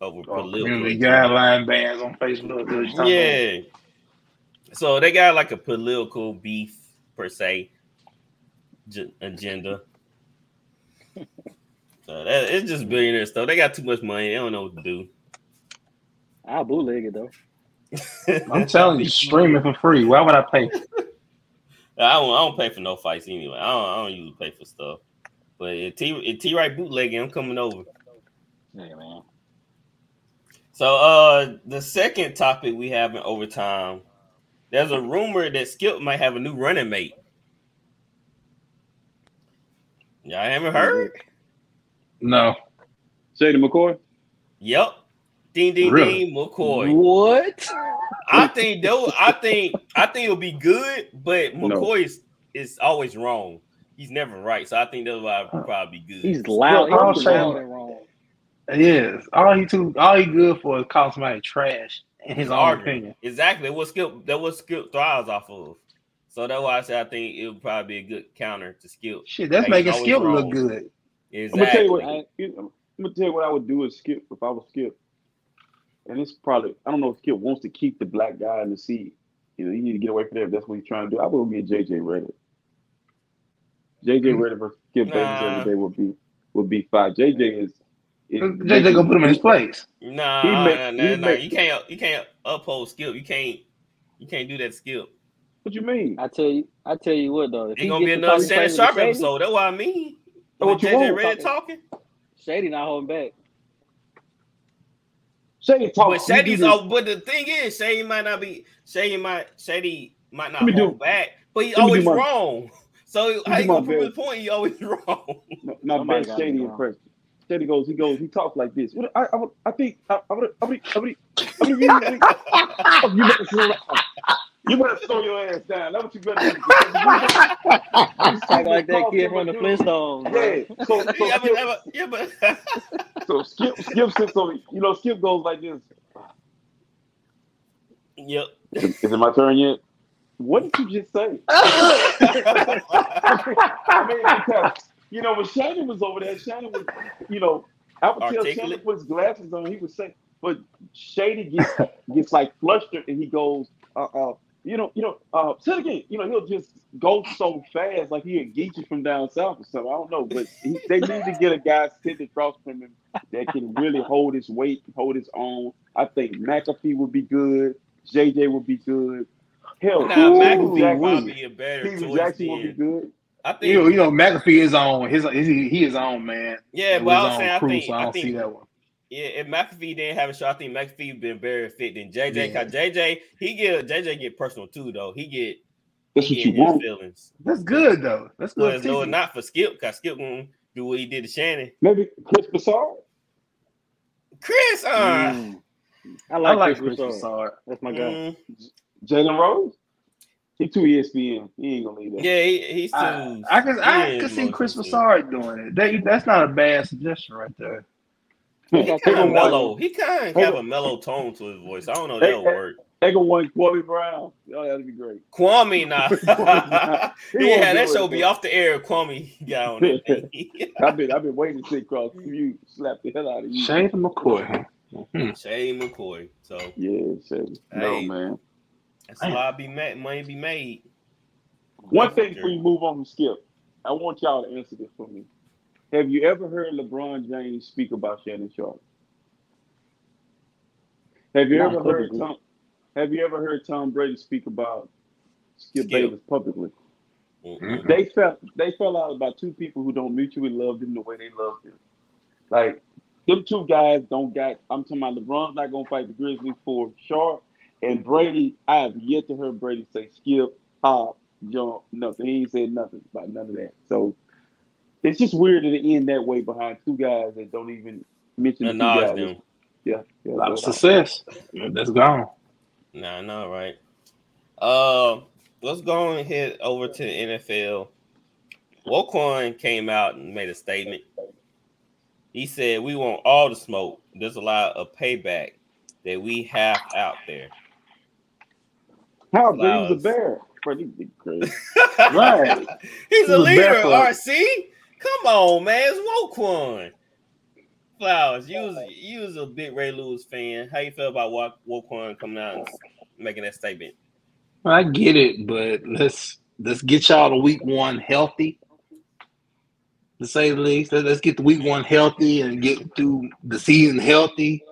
political guideline bans on Facebook. Yeah, So they got like a political beef per se agenda. So that, it's just billionaire stuff. They got too much money. They don't know what to do. I'll bootleg it though. I'm telling you, streaming for free. Why would I pay? I don't pay for no fights anyway. I don't usually pay for stuff. But if T Wright bootlegging, I'm coming over. Yeah, man. So the second topic we have in overtime, there's a rumor that Skip might have a new running mate. Y'all haven't heard? No. Jaden McCoy? Yep. Ding, McCoy. What? I think it'll be good, but McCoy is always wrong. He's never right, so I think that's why it'll probably be good. He's loud. He's loud and wrong. Yes. All he good for is call somebody trash in his own opinion. Exactly. What Skip thrives off of. So that's why I say I think it'll probably be a good counter to Skip. Shit, that's making Skip look good. Exactly. I'm gonna tell you what I would do is Skip if I was Skip. And it's probably, I don't know if Skip wants to keep the black guy in the seat. You know, you need to get away from there if that's what he's trying to do. I would get JJ Reddick. JJ Reddick versus Skip Bayless every day would be fine. JJ gonna put him in his place. No. You can't uphold Skip. You can't do that Skip. What you mean? I tell you what though. It's gonna be another Shannon Sharp episode. That's what I mean. What JJ Reddick talking? Shady not holding back. Shady talking. But the thing is, Shady might not hold back, but he's always wrong. So how you gonna prove his point? He's always wrong. Not best Shady impression. Shady goes. He talks like this. You better slow your ass down. That's what you better do. Like that kid from the Flintstones. Yeah. So Skip sits on me. You know, Skip goes like this. Yep. Is it my turn yet? What did you just say? I mean, because, you know, when Shannon was over there, Shannon was, you know, I would tell Shannon to put his glasses on. He would say, but Shady gets like flustered and he goes, sit again. You know, he'll just go so fast, like he a geeky from down south or something. I don't know, but they need to get a guy sitting across from him that can really hold his weight, hold his own. I think McAfee would be good. JJ would be good. Hell, McAfee would be a better choice. Would be good. I think McAfee is on. He is on, man. Yeah, but I was saying, I don't see that one. Yeah, if McAfee didn't have a shot, I think McAfee would been better fit than JJ. Yeah. Cause JJ get personal too, though. He get his feelings. That's good though. That's good. But no, not for Skip, cause Skip won't do what he did to Shannon. Maybe Chris Broussard. I like Chris Broussard. That's my guy. Jalen Rose. He too ESPN. He ain't gonna leave that. Yeah, he's too. I could see Chris Broussard doing it. That's not a bad suggestion right there. He kind of mellow. He kind of have a mellow tone to his voice. I don't know if that'll work. They gonna want Kwame Brown. Oh, that'd be great. Kwame, nah. Yeah, that show be off the air. Kwame got on it. I've been waiting to sit across. You slap the hell out of you. Shane McCoy. So yeah, Shane. Hey, no man. That's why I be mad. Money be made. One thing before you move on from Skip, I want y'all to answer this for me. Have you ever heard LeBron James speak about Shannon Sharp? Have you ever heard Tom Brady speak about Skip Bayless publicly? Mm-hmm. They fell out about two people who don't mutually love them the way they love them. Like them two guys don't got. I'm talking about LeBron's not gonna fight the Grizzlies for Sharp, and Brady. I have yet to hear Brady say Skip, Hop, Jump, nothing. He ain't said nothing about none of that. So. It's just weird that it end that way behind two guys that don't even mention two guys. Them. Yeah, a lot of success. That's gone. Nah, right. Let's go on and head over to the NFL. Woquan came out and made a statement. He said, "We want all the smoke. There's a lot of payback that we have out there." How big is a bear? Right. He's a leader of RC. Come on, man. It's Woquan Flowers. You was a big Ray Lewis fan. How you feel about Woquan coming out and making that statement? I get it, but let's get y'all to week one healthy, to say the least. Let's get the week one healthy and get through the season healthy.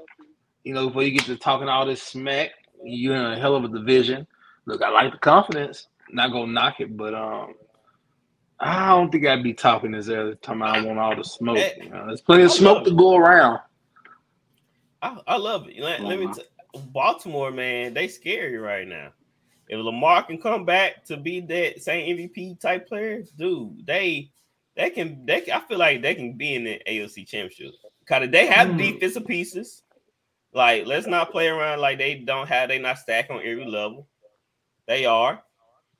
You know, before you get to talking all this smack, you're in a hell of a division. Look, I like the confidence. Not gonna knock it, but I don't think I'd be talking this every time. I want all the smoke. You know, there's plenty of smoke to go around. I love it. Baltimore, man, they scary right now. If Lamar can come back to be that same MVP type player, dude, they can. I feel like they can be in the AFC Championship. Cause they have defensive pieces. Like, let's not play around. Like, they not stacked on every level. They are.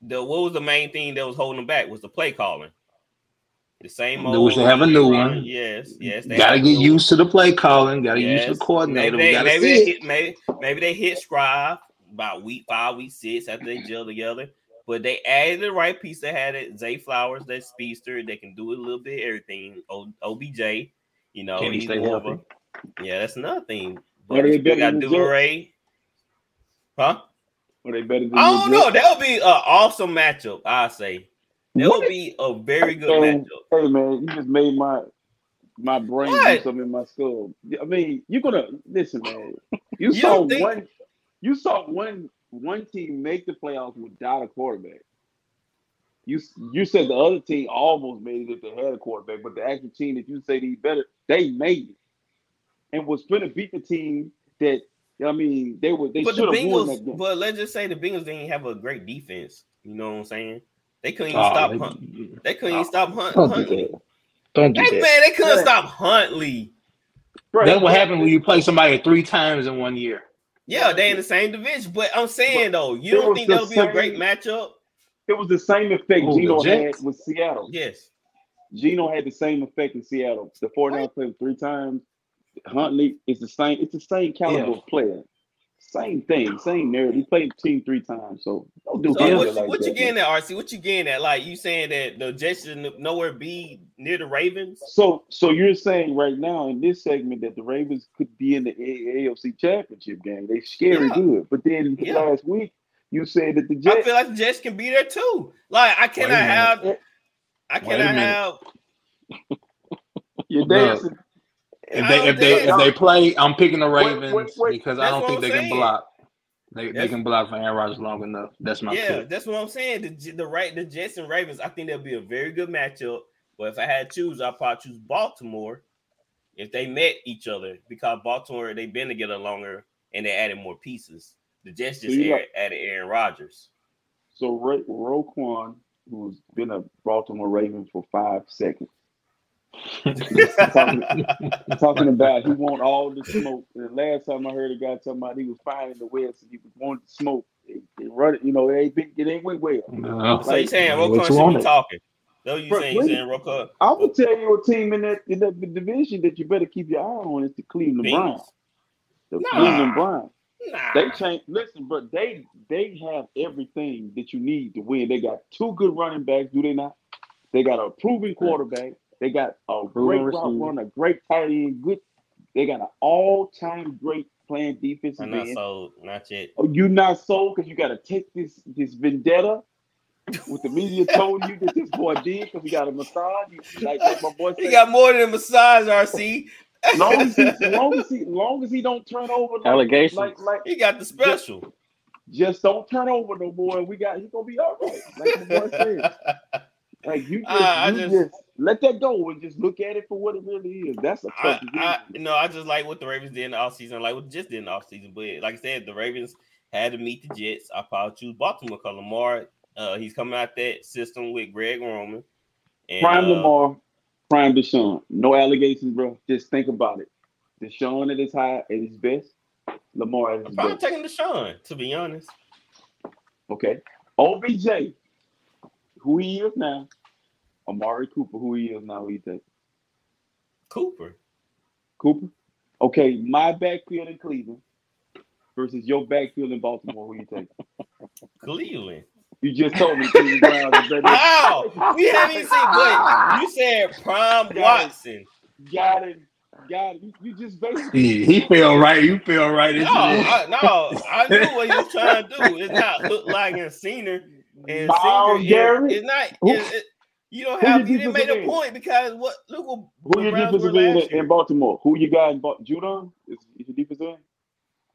What was the main thing that was holding them back was the play calling. The same old. They wish they have a new one. Yes. They gotta get used to the play calling. Gotta use the coordinator. Maybe they hit scribe by week 5, week 6 after they gel together. But they added the right piece. They had it. Zay Flowers, that speedster, they can do a little bit of everything. OBJ, you know, can he stay healthy? Yeah, that's another thing. But they got Durant. Huh? Are they better than I don't know. That'll be an awesome matchup, I say. That'll be a very good matchup. Hey man, you just made my brain do something in my skull. I mean, you're gonna listen, man. You saw one team make the playoffs without a quarterback. You said the other team almost made it if they had a quarterback, but the actual team that you say they better, they made it and was going to beat the team that. I mean, they should have won that game. But let's just say the Bengals didn't have a great defense. You know what I'm saying? They couldn't even stop Huntley. They couldn't even stop Huntley. Man, they couldn't stop Huntley. Right. That's what happened when you play somebody 3 times in 1 year. Yeah, they in the same division. But I'm saying, though, you don't think that'll be a great matchup? It was the same effect Geno had with Seattle. Yes. Geno had the same effect in Seattle. The 49ers played 3 times. Huntley is the same. It's the same caliber of player. Same thing. Same narrative. He played the team 3 times. So don't do what you getting at, RC? What you getting at? Like, you saying that the Jets should nowhere be near the Ravens? So you're saying right now in this segment that the Ravens could be in the AFC Championship game. They scary good. But then last week you said that the Jets. I feel like the Jets can be there too. Like, I cannot have. You're dancing. If they play, I'm picking the Ravens because I don't think they can block. They can block for Aaron Rodgers long enough. That's my pick. That's what I'm saying. The Jets and Ravens. I think that'll be a very good matchup. But if I had to choose, I'd probably choose Baltimore if they met each other, because Baltimore, they've been together longer and they added more pieces. The Jets added Aaron Rodgers. So Roquan, who's been a Baltimore Raven for 5 seconds. talking about he want all the smoke. And the last time I heard a guy talking about he was finding the West and he was wanting to smoke. It ain't went well. No. So you saying Roquan should be talking? No, you saying Roquan. I would tell you a team in that division that you better keep your eye on is the Cleveland Browns. Cleveland Browns. Nah. They changed. Listen, but they have everything that you need to win. They got 2 good running backs, do they not? They got a proven quarterback. They got a great route run, a great tight end, good. They got an all-time great playing defense. I'm not sold, not yet. Oh, you not sold because you got to take this vendetta with the media telling you that this boy did because he got a massage. Like my boy said, he got more than a massage, RC. Long as he don't turn over. Allegations. Like he got the special. Just don't turn over no more, and he's gonna be all right. Like the boy said. Like you just let that go and just look at it for what it really is. That's a tough decision. No, I just like what the Ravens did in the offseason. I like what the Jets did in the offseason. But like I said, the Ravens had to meet the Jets. I probably choose Baltimore because Lamar, he's coming out that system with Greg Roman. And, prime Lamar, prime Deshaun. No allegations, bro. Just think about it. Deshaun at his high, at his best. Lamar at his best. I'm taking Deshaun, to be honest. Okay. OBJ. Who he is now, Amari Cooper. Who he is now, he takes Cooper. Okay, my backfield in Cleveland versus your backfield in Baltimore. Who you taking? Cleveland. You just told me. Wow, we haven't even seen. But you said Prime Watson. Got it. God, you just basically he fell right. You fell right into it. No, I knew what he was trying to do. It's not look like and Cena and Singer. It's not. You don't have. You didn't make a point because what? Look what who your defensive end in Baltimore? Who you got in Judon? Is your defensive end?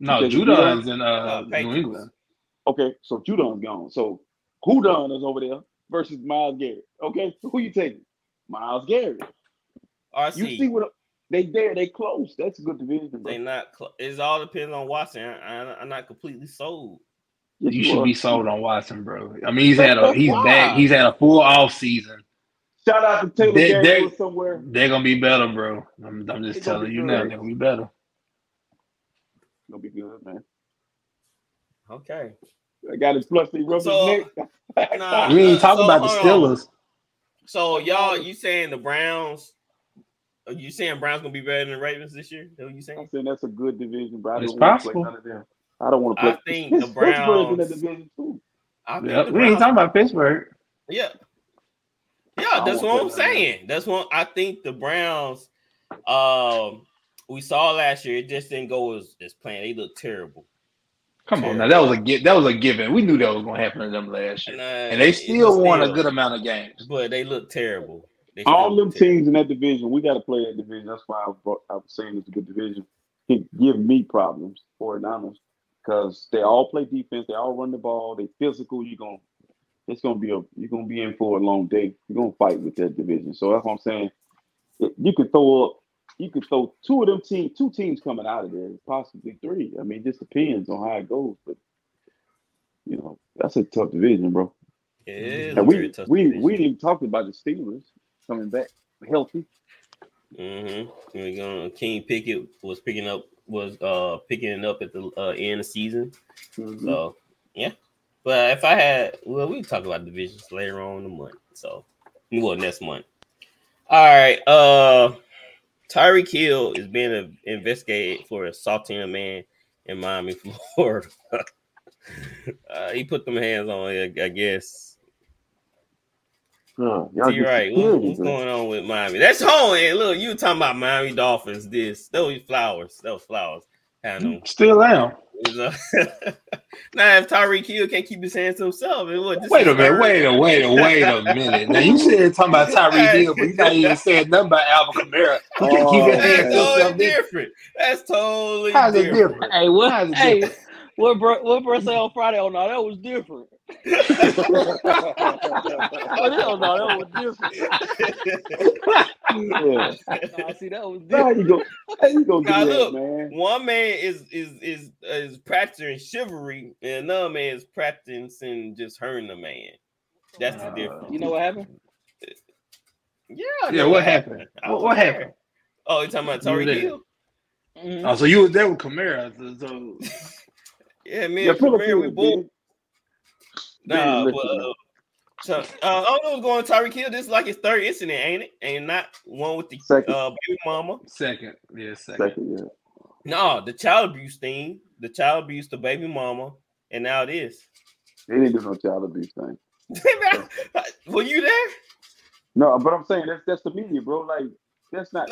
No, Judon's in New England. Okay, so Judon's gone. So Judon is over there versus Myles Garrett. Okay, so who you taking? Myles Garrett. RC. You see what? They there, they close. That's a good division. Bro. They not close. It all depends on Watson. I'm not completely sold. You should be sold on Watson, bro. I mean, he's back. He's had a full off season. Shout out to Taylor Gatwood somewhere. They're gonna be better, bro. I'm just telling you now, they're gonna be better. Gonna be good, man. Okay. I got his flusty rubber neck. We ain't talking about the Steelers. On. So y'all, you saying the Browns? Are you saying Browns gonna be better than the Ravens this year? Is that what you saying? I'm saying that's a good division, bro. It's possible. None of them. I don't want to play. I think the Browns. In that division too. We ain't talking about Pittsburgh. Yeah, that's what I'm saying. That's what I think the Browns. We saw last year. It just didn't go as planned. They looked terrible. Come on, now that was a given. We knew that was gonna happen to them last year, and they still won a good amount of games. But they looked terrible. All them teams in that division, we got to play that division. That's why I'm saying it's a good division. It give me problems for Niners because they all play defense, they all run the ball, they physical. You're gonna be in for a long day. You're gonna fight with that division. So that's what I'm saying. You could throw two teams coming out of there, possibly three. I mean, it just depends on how it goes. But you know, that's a tough division, bro. Yeah, it is. We didn't even talk about the Steelers coming back healthy. Mm-hmm. We're going. King Pickett was picking up at the end of the season. Mm-hmm. So yeah, but if I had, well, we can talk about divisions later on in the month. So next month. All right. Tyreek Hill is being investigated for assaulting a man in Miami, Florida. He put them hands on it, I guess. Oh, you're right. What's going on with Miami? That's home. And look, you were talking about Miami Dolphins. That was Flowers. Still am. Now, if Tyreek Hill can't keep his hands to himself, wait a minute. Now, you said talking about Tyreek Hill, but you not even saying nothing about Alvin Kamara. He can't keep his hands to himself. That's totally different. Hey, what bro said on Friday? Oh, no, that was different. That was different. I see that was different. How you go now, look, man. One man is practicing chivalry, and another man is practicing just hurting the man. That's the difference. You know what happened? Yeah. What happened? Oh, you talking about Tyreek Hill? Mm-hmm. Oh, so you was there with Kamara? So. Yeah, man. Kamara, we both. Nah, but I don't know what's going on Tyreek Hill. This is like his third incident, ain't it? And not one with the baby mama. Second, yeah. No, the child abuse thing. The child abuse, the baby mama, and now this. They didn't do no child abuse thing. Were you there? No, but I'm saying that's the media, bro. Like that's not.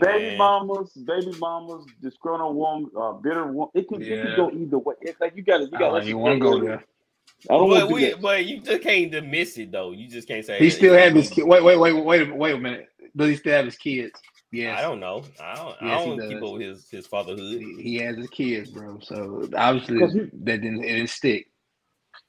Baby mamas, disgruntled woman, bitter woman. It can go either way. It's like you got. You want to go there? But you just can't dismiss it though. You just can't say he still have his kids. Wait a minute. Does he still have his kids? Yes. I don't know. I don't keep up with his fatherhood. He has his kids, bro. So obviously it didn't stick.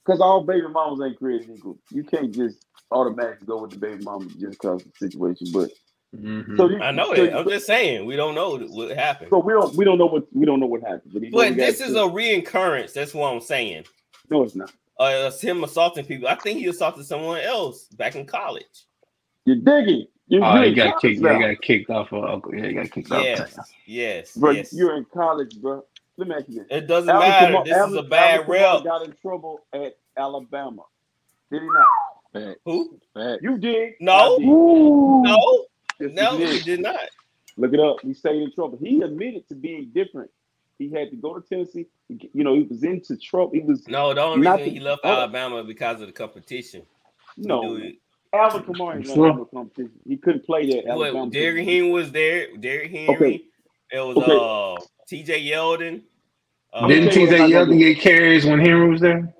Because all baby mamas ain't created equal. You can't just automatically go with the baby mama just because of the situation. But mm-hmm. I'm just saying we don't know what happened. So we don't know what happened. But this is a reoccurrence. That's what I'm saying. No, it's not. It's him assaulting people. I think he assaulted someone else back in college. You're digging. He got kicked off. Yes. Bro, you're in college, bro. Let me ask you this. It doesn't matter. This is a bad rep. Got in trouble at Alabama. Did he not? Bad. Who? Bad. You did. No. Yes, no, he did not. Look it up. He stayed in trouble. He admitted to being different. He had to go to Tennessee. You know, he was into trouble. The only reason he left Alabama because of the competition. No. Alvin Kamara didn't have a competition. He couldn't play there. Derrick Henry was there. It was T.J. Yeldon. Didn't T.J. Yeldon get carries when Henry was there?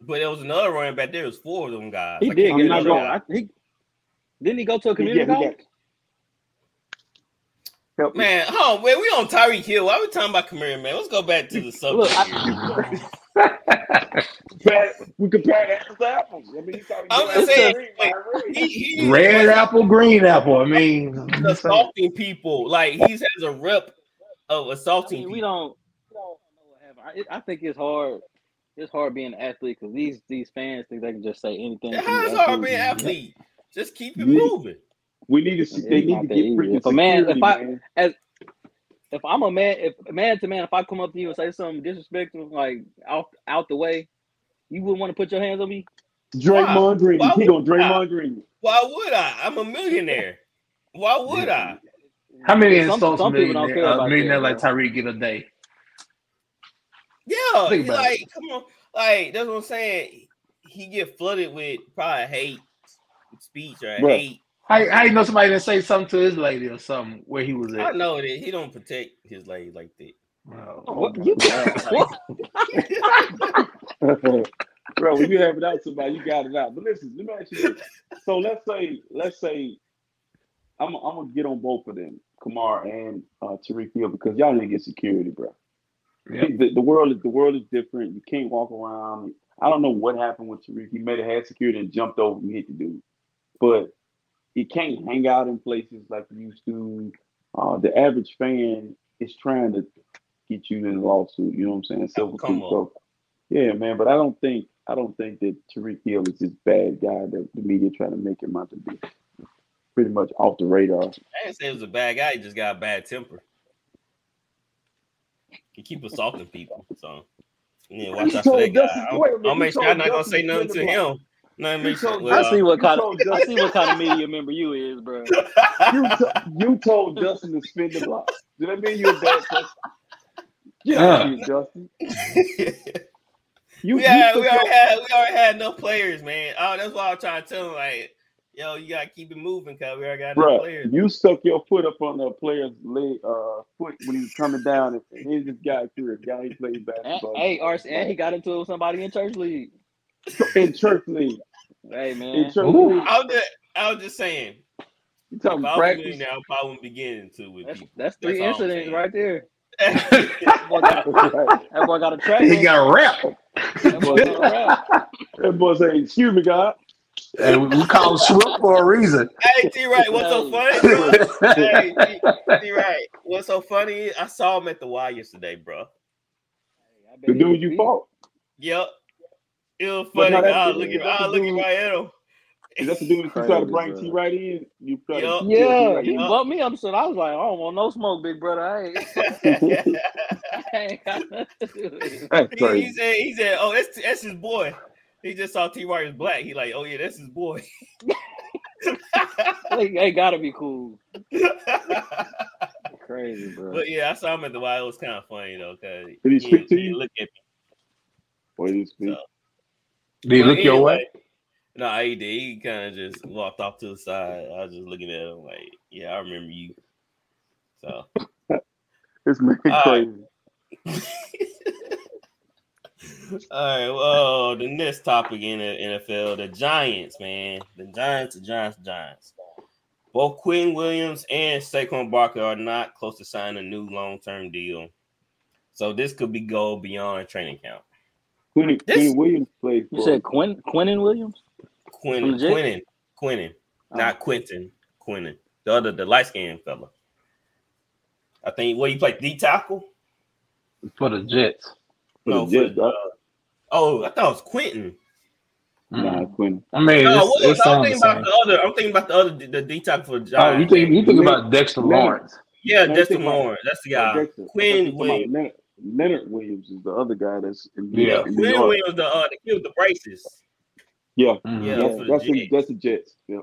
But there was another running back there. It was four of them guys. He did. I'm not wrong. Didn't he go to a community college? Help man, oh man, we on Tyreek Hill. Why we talking about Kamara, man? Let's go back to the subject. We compare apples to apples. I mean, I'm just saying, he red apple, green apple. I mean, assaulting people like he has a rep of assaulting. I mean, we don't know what happened. I think it's hard. It's hard being an athlete because these fans think they can just say anything. It's hard being an athlete. Just keep it moving. We need to see. They need to get freaking security, man. If I'm a man, if man to man, if I come up to you and say something disrespectful, like out the way, you wouldn't want to put your hands on me. Draymond Green, he gonna Draymond Green. Why would I? I'm a millionaire. Why would I? How many insults a millionaire like Tyreek get a day? Yeah, like come on, like that's what I'm saying. He get flooded with probably hate speech or hate. I didn't know somebody didn't say something to his lady or something where he was at. I know that he don't protect his lady like that. Bro, when you have it out somebody, you got it out. But listen, let me ask you this. So let's say I'm gonna get on both of them, Kamara and Tyreek Hill, because y'all didn't get security, bro. Yep. The world is different. You can't walk around. I don't know what happened with Tyreek. He may have had security and jumped over and hit the dude, but he can't hang out in places like he used to. The average fan is trying to get you in a lawsuit. You know what I'm saying? So, yeah, man. But I don't think that Tyreek Hill is this bad guy that the media trying to make him out to be. Pretty much off the radar. I didn't say he was a bad guy. He just got a bad temper. He keep assaulting people. So, yeah, watch out for that guy. I'll make sure I'm not gonna say nothing to him. No, I see what kind of media member you is, bro. You told Dustin to spin the block. Did that mean you're a bad person? Dustin. We already had enough players, man. Oh, that's why I'm trying to tell him, like, yo, you gotta keep it moving, cause we already got enough players. You stuck your foot up on the player's leg, foot when he was coming down, and he just got through it. Guy he played basketball. Hey, RC, and he got into it with somebody in church league. In church league. Hey, man. I was just saying. You talking practice now? I wouldn't begin into with people. That's three incidents right there. That boy got a track. He got a rap. That boy saying, "Excuse me, God." And we call him Swift for a reason. Hey, T-Right, what's so funny? T-Right, what's so funny? I saw him at the Y yesterday, bro. The dude you fought. Yep. It was funny. I was looking right at him. That's the dude that you try to bring T right in. You try to he bumped me up, so I was like, I don't want no smoke, big brother. I ain't got nothing to do with it. He said, "Oh, that's his boy." He just saw T Wright is black. He like, "Oh yeah, that's his boy." They gotta be cool. Crazy, bro. But yeah, I saw him at the Y. It was kind of funny though, cause did he speak to you? Look at me. Boy, he speak. So, did he look your way? No, he did. He kind of just walked off to the side. I was just looking at him like, yeah, I remember you. So it's crazy. All right. Well, the next topic in the NFL, the Giants, man. The Giants. Both Quinn Williams and Saquon Barkley are not close to signing a new long-term deal. So this could be go beyond training camp. Quinn Williams played for. You said Quinnen Williams? Quinnen. Not Quentin. Quinnen. The light-skinned fella. I think, he played D-tackle? For the Jets. I thought it was Quentin. Nah, Quentin. I mean, I'm thinking about the D-tackle for the Giants. You think about Dexter Lawrence. Yeah, Dexter Lawrence. That's the guy. Quinn Williams. Leonard Williams is the other guy that's in Leonard Williams, the kid with the braces. Yeah, mm-hmm. That's the Jets. Yeah.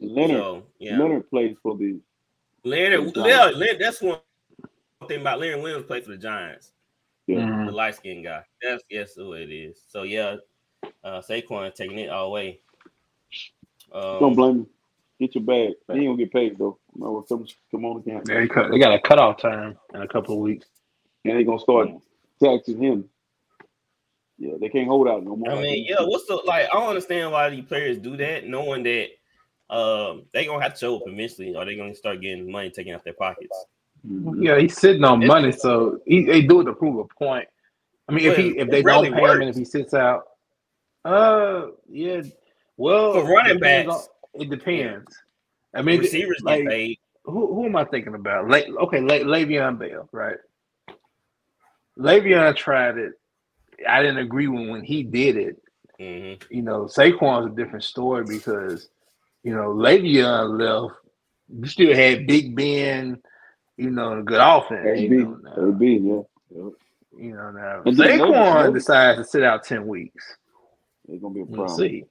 Leonard plays for the Leonard. That's one thing about Leonard Williams played for the Giants. Yeah, mm-hmm. The light skinned guy. That's who it is. So yeah, Saquon taking it all away. Don't blame me. Get your bag. He ain't gonna get paid though. No, come on again. They got a cutoff time in a couple of weeks, and they gonna start taxing him. Yeah, they can't hold out no more. I mean, yeah, what's the like? I don't understand why these players do that, knowing that they gonna have to show up eventually, or they gonna start getting money taken out their pockets. Yeah, he's sitting on money, so they do it to prove a point. I mean, if they don't pay him and if he sits out, yeah, well, for running backs. It depends. Yeah. I mean, receivers get paid. Who am I thinking about? Le'Veon Bell, right? Le'Veon tried it. I didn't agree when he did it. Mm-hmm. You know, Saquon's a different story because, you know, Le'Veon left. You still had Big Ben, you know, a good offense. Big Ben. You know, now Saquon decides to sit out 10 weeks. It's going to be a problem. We'll see.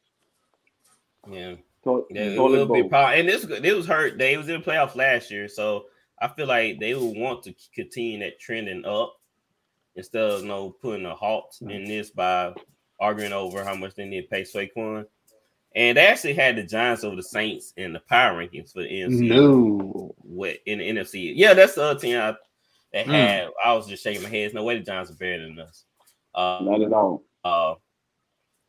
Yeah. And this was hurt. They was in the playoffs last year, so I feel like they will want to continue that trending up instead of putting a halt in this by arguing over how much they need to pay Saquon. And they actually had the Giants over the Saints in the power rankings for the NFC. No, what in the NFC? Yeah, that's the other team that had. I was just shaking my head. There's no way the Giants are better than us. Not at all.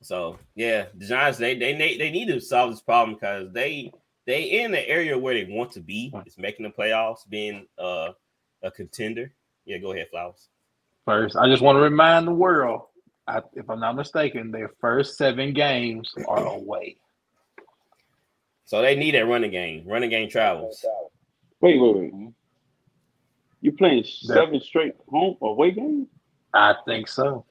So yeah, the Giants they need to solve this problem because they in the area where they want to be. It's making the playoffs, being a contender. Yeah, go ahead, Flowers. First, I just want to remind the world, if I'm not mistaken, their first 7 games are away. So they need that running game. Running game travels. Wait. You playing 7 straight home away games? I think so.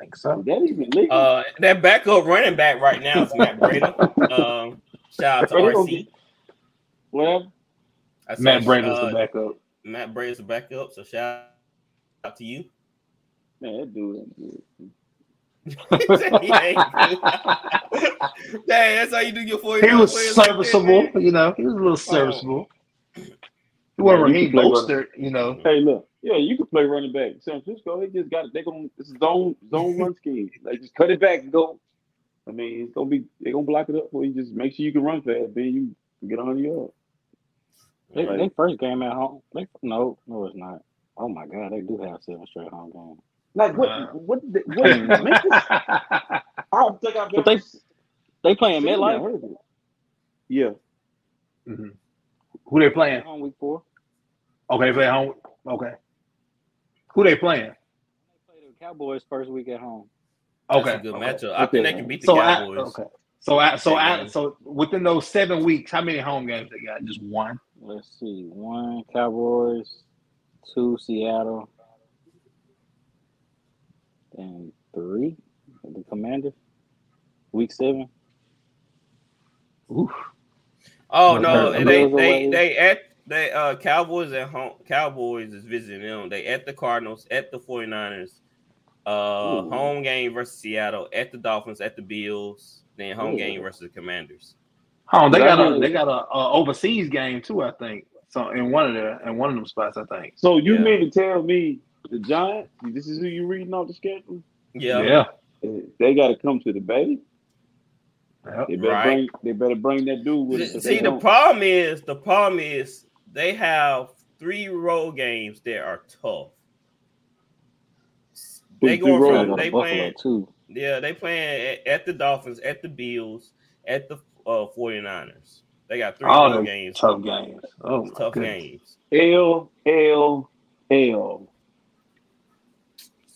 That even legal. That backup running back right now is Matt Breda. Shout out to RC. Well, Matt Breda's the backup. Matt Breda's the backup. So shout out to you. Man, that dude ain't good. Dang, that's how you do your 4 years. He was serviceable, right there, He was a little serviceable. He wasn't, Hey, look. Yeah, you can play running back. San Francisco, they just got it. They're going to zone run scheme. Like, just cut it back and go. I mean, it's going to be – they're going to block it up for you. Just make sure you can run fast. Then you can get 100 yards. They first game at home. No, it's not. Oh, my God. They do have 7 straight home games. Like, what I don't think I've been – They playing MetLife? Yeah. Mm-hmm. Who they playing? Home week 4. Okay, they play home – okay. Who they playing? They play the Cowboys first week at home. Okay. That's a good matchup. I think they can beat the Cowboys. So within those 7 weeks, how many home games they got? Just 1. Let's see. 1 Cowboys, 2 Seattle, and 3 the Commanders. Week 7. Oof. Oh no! They Cowboys at home. Cowboys is visiting them. They at the Cardinals, at the 49ers, home game versus Seattle, at the Dolphins, at the Bills, then home game versus the Commanders. Oh, they got a overseas game too, I think. So in one of them spots, I think. So you mean to tell me the Giants? This is who you reading off the schedule? Yeah. They got to come to the Bay. They better bring that dude with them. See, the problem is they have 3 road games that are tough. They playing at the Dolphins, at the Bills, at the 49ers. They got 3 road games. Tough games. Oh, tough games. L.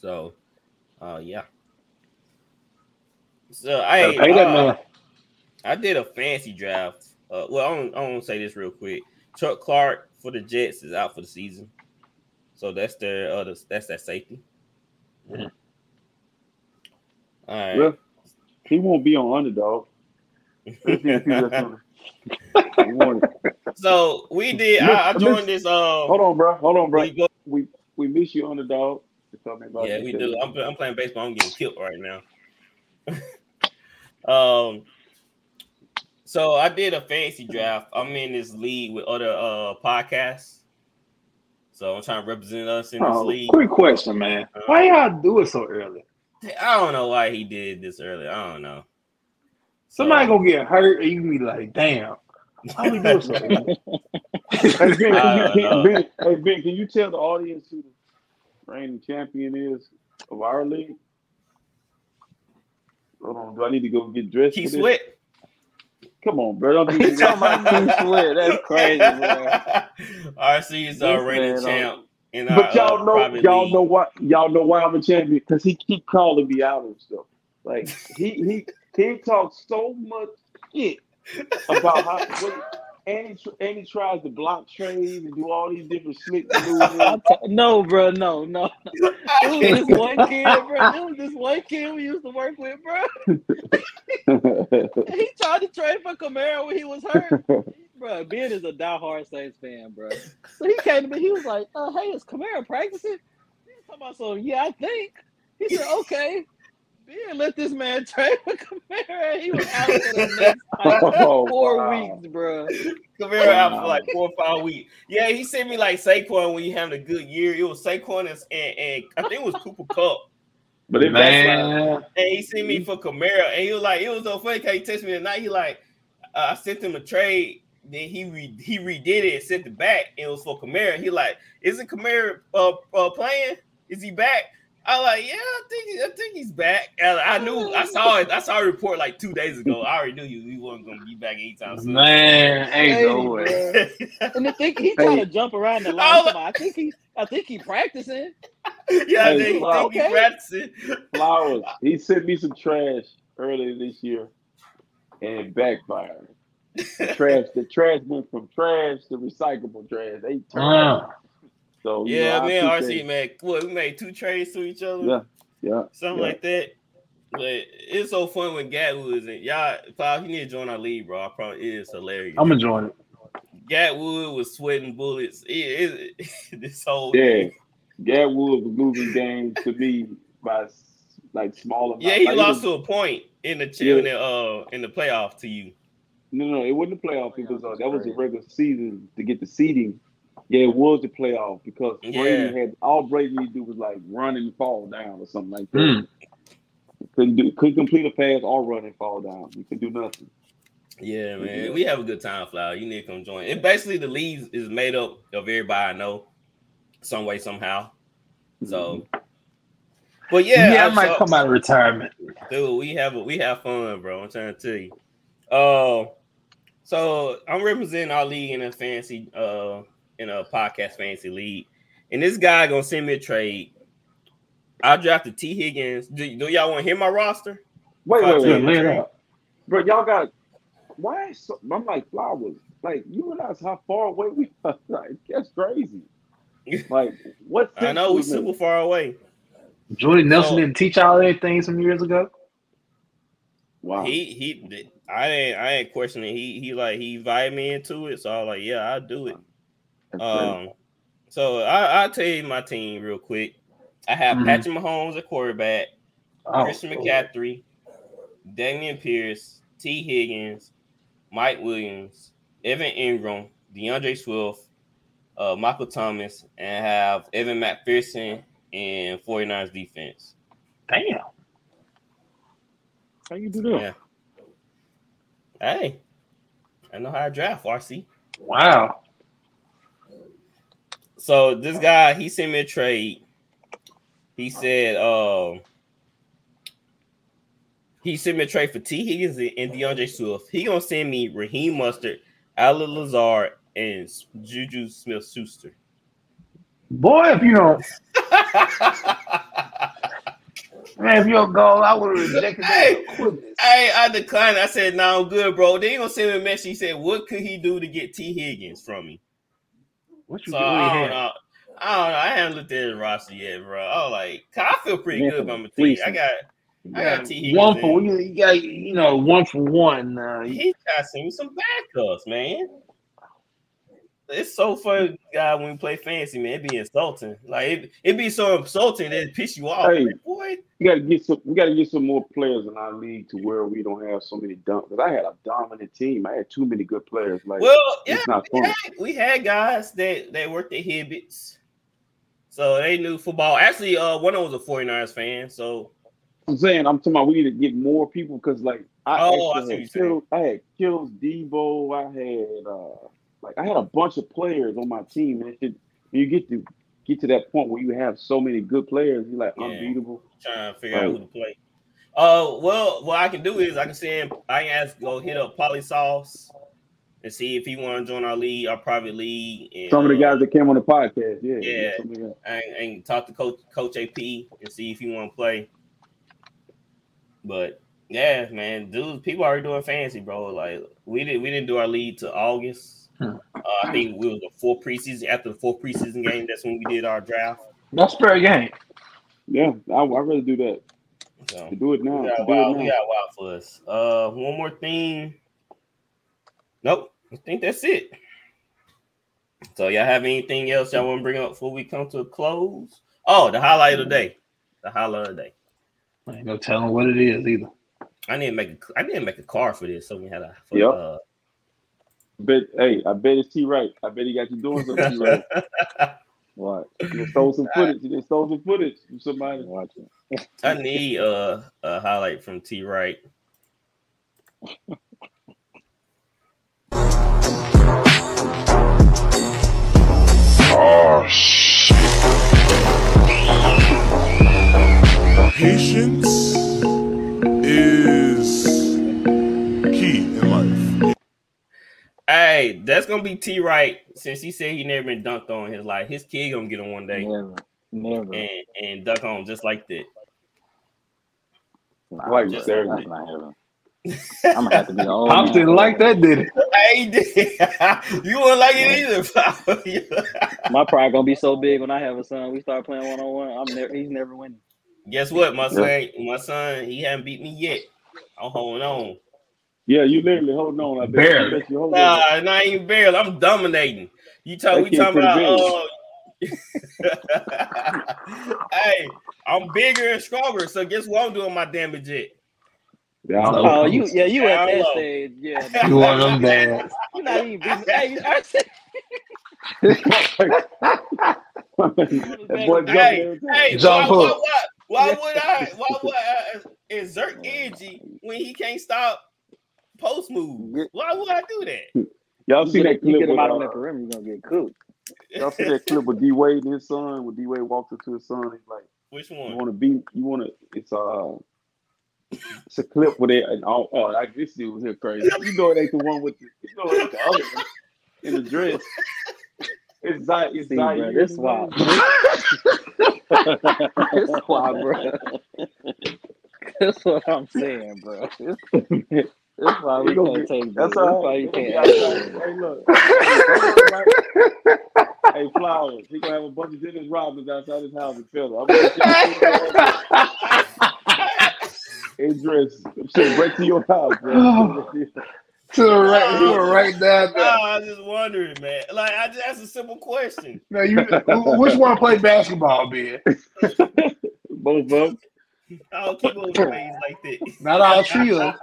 So, yeah. So I did a fancy draft. I want to say this real quick. Chuck Clark for the Jets is out for the season, so that's their that's that safety. Mm-hmm. All right, well, he won't be on Underdog. So we did. I joined this. Hold on, bro. We miss you, Underdog. About we do. I'm playing baseball. I'm getting killed right now. So I did a fantasy draft. I'm in this league with other podcasts. So I'm trying to represent us in this league. Quick question, man. Why y'all do it so early? I don't know why he did this early. I don't know. Somebody gonna get hurt, and you be like, "Damn, how we doing something?" Hey, Ben, can you tell the audience who the reigning champion is of our league? Hold on, do I need to go get dressed? Keith Sweat. Come on, bro. Don't be talking about Keith Sweat. That's crazy, bro. RC is our reigning champ. But y'all know why I'm a champion, because he keep calling me out and stuff. Like he talks so much shit about how, and he tries to block trade and do all these different slick moves. No, bro. It was this one kid we used to work with, bro. He tried to trade for Camaro when he was hurt. Bro, Ben is a diehard Saints fan, bro. So he came to me, he was like, hey, is Kamara practicing? He was talking about, so yeah, I think. He said, okay. Ben let this man train with Kamara. He was out for the next four weeks, bro. Kamara out for like 4 or 5 weeks. Yeah, he sent me like Saquon when he having a good year. It was Saquon and I think it was Cooper Kupp. But it backslid. And he sent me for Kamara. And he was like, it was so funny because he texted me tonight. He like, I sent him a trade. Then he redid it and sent it back. It was for Kamara. He like, isn't Kamara playing? Is he back? I like, yeah, I think he's back. And I saw a report like 2 days ago. I already knew he wasn't gonna be back anytime soon. Man, ain't no way. And the thing he tried to jump around the line. I think he practicing. Yeah, I think he practicing. Flowers. He sent me some trash earlier this year, and it backfired. The trash went from trash to recyclable trash. They turned. So yeah, man, RC, man, what, we made 2 trades to each other. Yeah. Something like that. But it's so fun when Gatwood is in. Y'all, Bob, you need to join our league, bro. It is hilarious. I'm enjoying it. Gatwood was sweating bullets. This whole thing. Gatwood was losing games to me by like small amounts. Yeah, he lost to a point in the playoff to you. No, it wasn't the playoff because that was the regular season to get the seeding. Yeah, it was the playoff because Brady had all Brady needed to do was like run and fall down or something like that. Couldn't complete a pass or run and fall down. You could do nothing. Yeah, man, we have a good time, Flower. You need to come join. And basically, the league is made up of everybody I know, some way somehow. So, but yeah, I might come out of retirement, dude. We have fun, bro. I'm trying to tell you. So I'm representing our league in a fantasy, in a podcast fantasy league, and this guy gonna send me a trade. I drafted T. Higgins. Do y'all want to hear my roster? Wait, man, up. Bro, y'all got why? So, I'm like Flowers. Like you realize how far away we are? Like that's crazy. Like what? I know we're super far away. Jordan Nelson didn't teach all that thing some years ago. Wow. He I ain't questioning. He invited me into it, so I was like, yeah, I'll do it. So I'll tell you my team real quick. I have Patrick Mahomes at quarterback, Christian McCaffrey, Damian Pierce, T. Higgins, Mike Williams, Evan Ingram, DeAndre Swift, Michael Thomas, and I have Evan McPherson and 49ers defense. Damn. How you do that? Yeah. Hey, I know how to draft, RC. Wow. So this guy, he sent me a trade. He said, he sent me a trade for T. Higgins and DeAndre Swift. He gonna send me Raheem Mostert, Allen Lazard, and Juju Smith-Schuster. Boy, if you don't. Man, if you're a goal, I would have rejected that. Hey, I declined. I said, no, I'm good, bro. Then he gonna send me a message. He said, what could he do to get T. Higgins from me? What you doing? I don't know. I haven't looked at his roster yet, bro. I was like, I feel pretty good about my team. I got T. Higgins. One for one. He got to send me some backups, man. It's so fun, guy. When we play fantasy, man, it'd be insulting. Like it'd be so insulting that it piss you off. Hey, like, boy, we gotta get some more players in our league to where we don't have so many dumps. Because I had a dominant team. I had too many good players. Like, we had guys that worked their hibits, so they knew football. Actually, one of them was a 49ers fan. So I'm saying we need to get more people because like I had Kills, Debo. I had a bunch of players on my team, and you get to that point where you have so many good players, you're like unbeatable. Trying to figure out who to play. Well, what I can do is I can hit up Polysauce and see if he want to join our league, our private league. And, some of the guys that came on the podcast, and talk to Coach AP and see if he want to play. But yeah, man, dude, people are already doing fantasy, bro. Like we didn't do our league till August. I think we was the fourth preseason. After the fourth preseason game, that's when we did our draft. That's fair game. Yeah, I really do that. So, do it now. We got wild for us. One more thing. Nope, I think that's it. So y'all have anything else y'all want to bring up before we come to a close? Oh, the highlight of the day. I ain't no telling what it is either. I didn't make a card for this, so we had a. I bet it's T. Wright. I bet he got you doing something right. What? You stole some footage. From somebody watching. I need a highlight from T. Wright. Oh shit! Patience is key in life. Hey, that's gonna be T. Wright. Since he said he never been dunked on in his life, his kid gonna get him one day. Never. And dunk on just like that. I'm gonna have to be old. Pop didn't like that, did it? I did. You wouldn't like it either. My pride gonna be so big when I have a son. We start playing 1-on-1. He's never winning. Guess what, my son, he hasn't beat me yet. I'm holding on. Yeah, you literally holding on. Barely. Nah, not even barely. I'm dominating. We talking about. Hey, I'm bigger and stronger. So guess what? I'm doing my damage yet. Yeah, you at that stage. Yeah, you want them bad. You're not even busy. Hey, why would I exert energy when he can't stop post move? Why would I do that? Y'all see that clip? You get him out on that perimeter, you're gonna get cooked. Y'all see that clip with D Wade and his son? When D Wade walked up to his son, he's like, "Which one? It's a clip where they and this dude was here crazy. You know it ain't the one with the other one in the dress. It's Zion. It's wild. It's wild, bro. That's what I'm saying, bro. That's why we gonna take. That's why you can't. Hey, look. Hey, Flowers. He gonna have a bunch of Dennis Rodmans outside his house in Philly. Idris, shit, right to your house, bro. Right down there. I was just wondering, man. Like, that's a simple question. Now, which one play basketball, Ben? Both of them. I don't keep over things like that. Not all trio.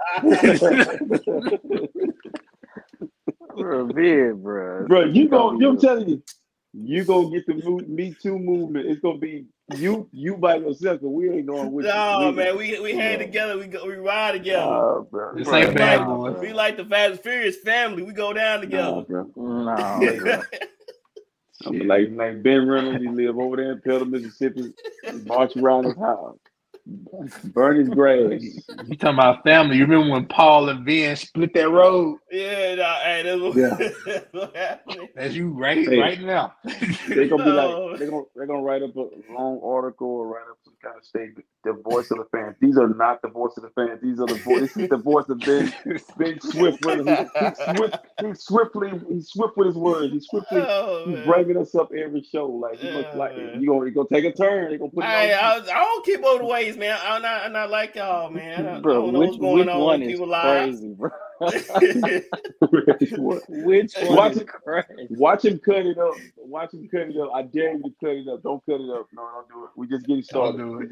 Bro, I'm telling you, you gonna get the Me Too movement. It's gonna be. You by yourself, and we ain't going with you. No, man, we hang together. We ride together. It's like bad boys. We like the Fast and Furious family. We go down together. Nah, bro. I'm like Ben Reynolds. He live over there in Pelham, Mississippi. March around his house. Burn his graves. You talking about family? You remember when Paul and Ben split that road? Yeah, that's what happened. That's you right now. They're gonna be like they're gonna write up a long article or write up some kind of statement. The voice of the fans. These are not the voice of the fans. These are the voice. This is the voice of Ben Swift. He's swift with his words. He's bringing us up every show. Like you gonna take a turn. They gonna put. I don't keep over the ways, man. I'm not like y'all, man. I don't know what's going on with people lives. Which one? Watch him cut it up. I dare you to cut it up. Don't cut it up. No, don't do it. We just getting started. We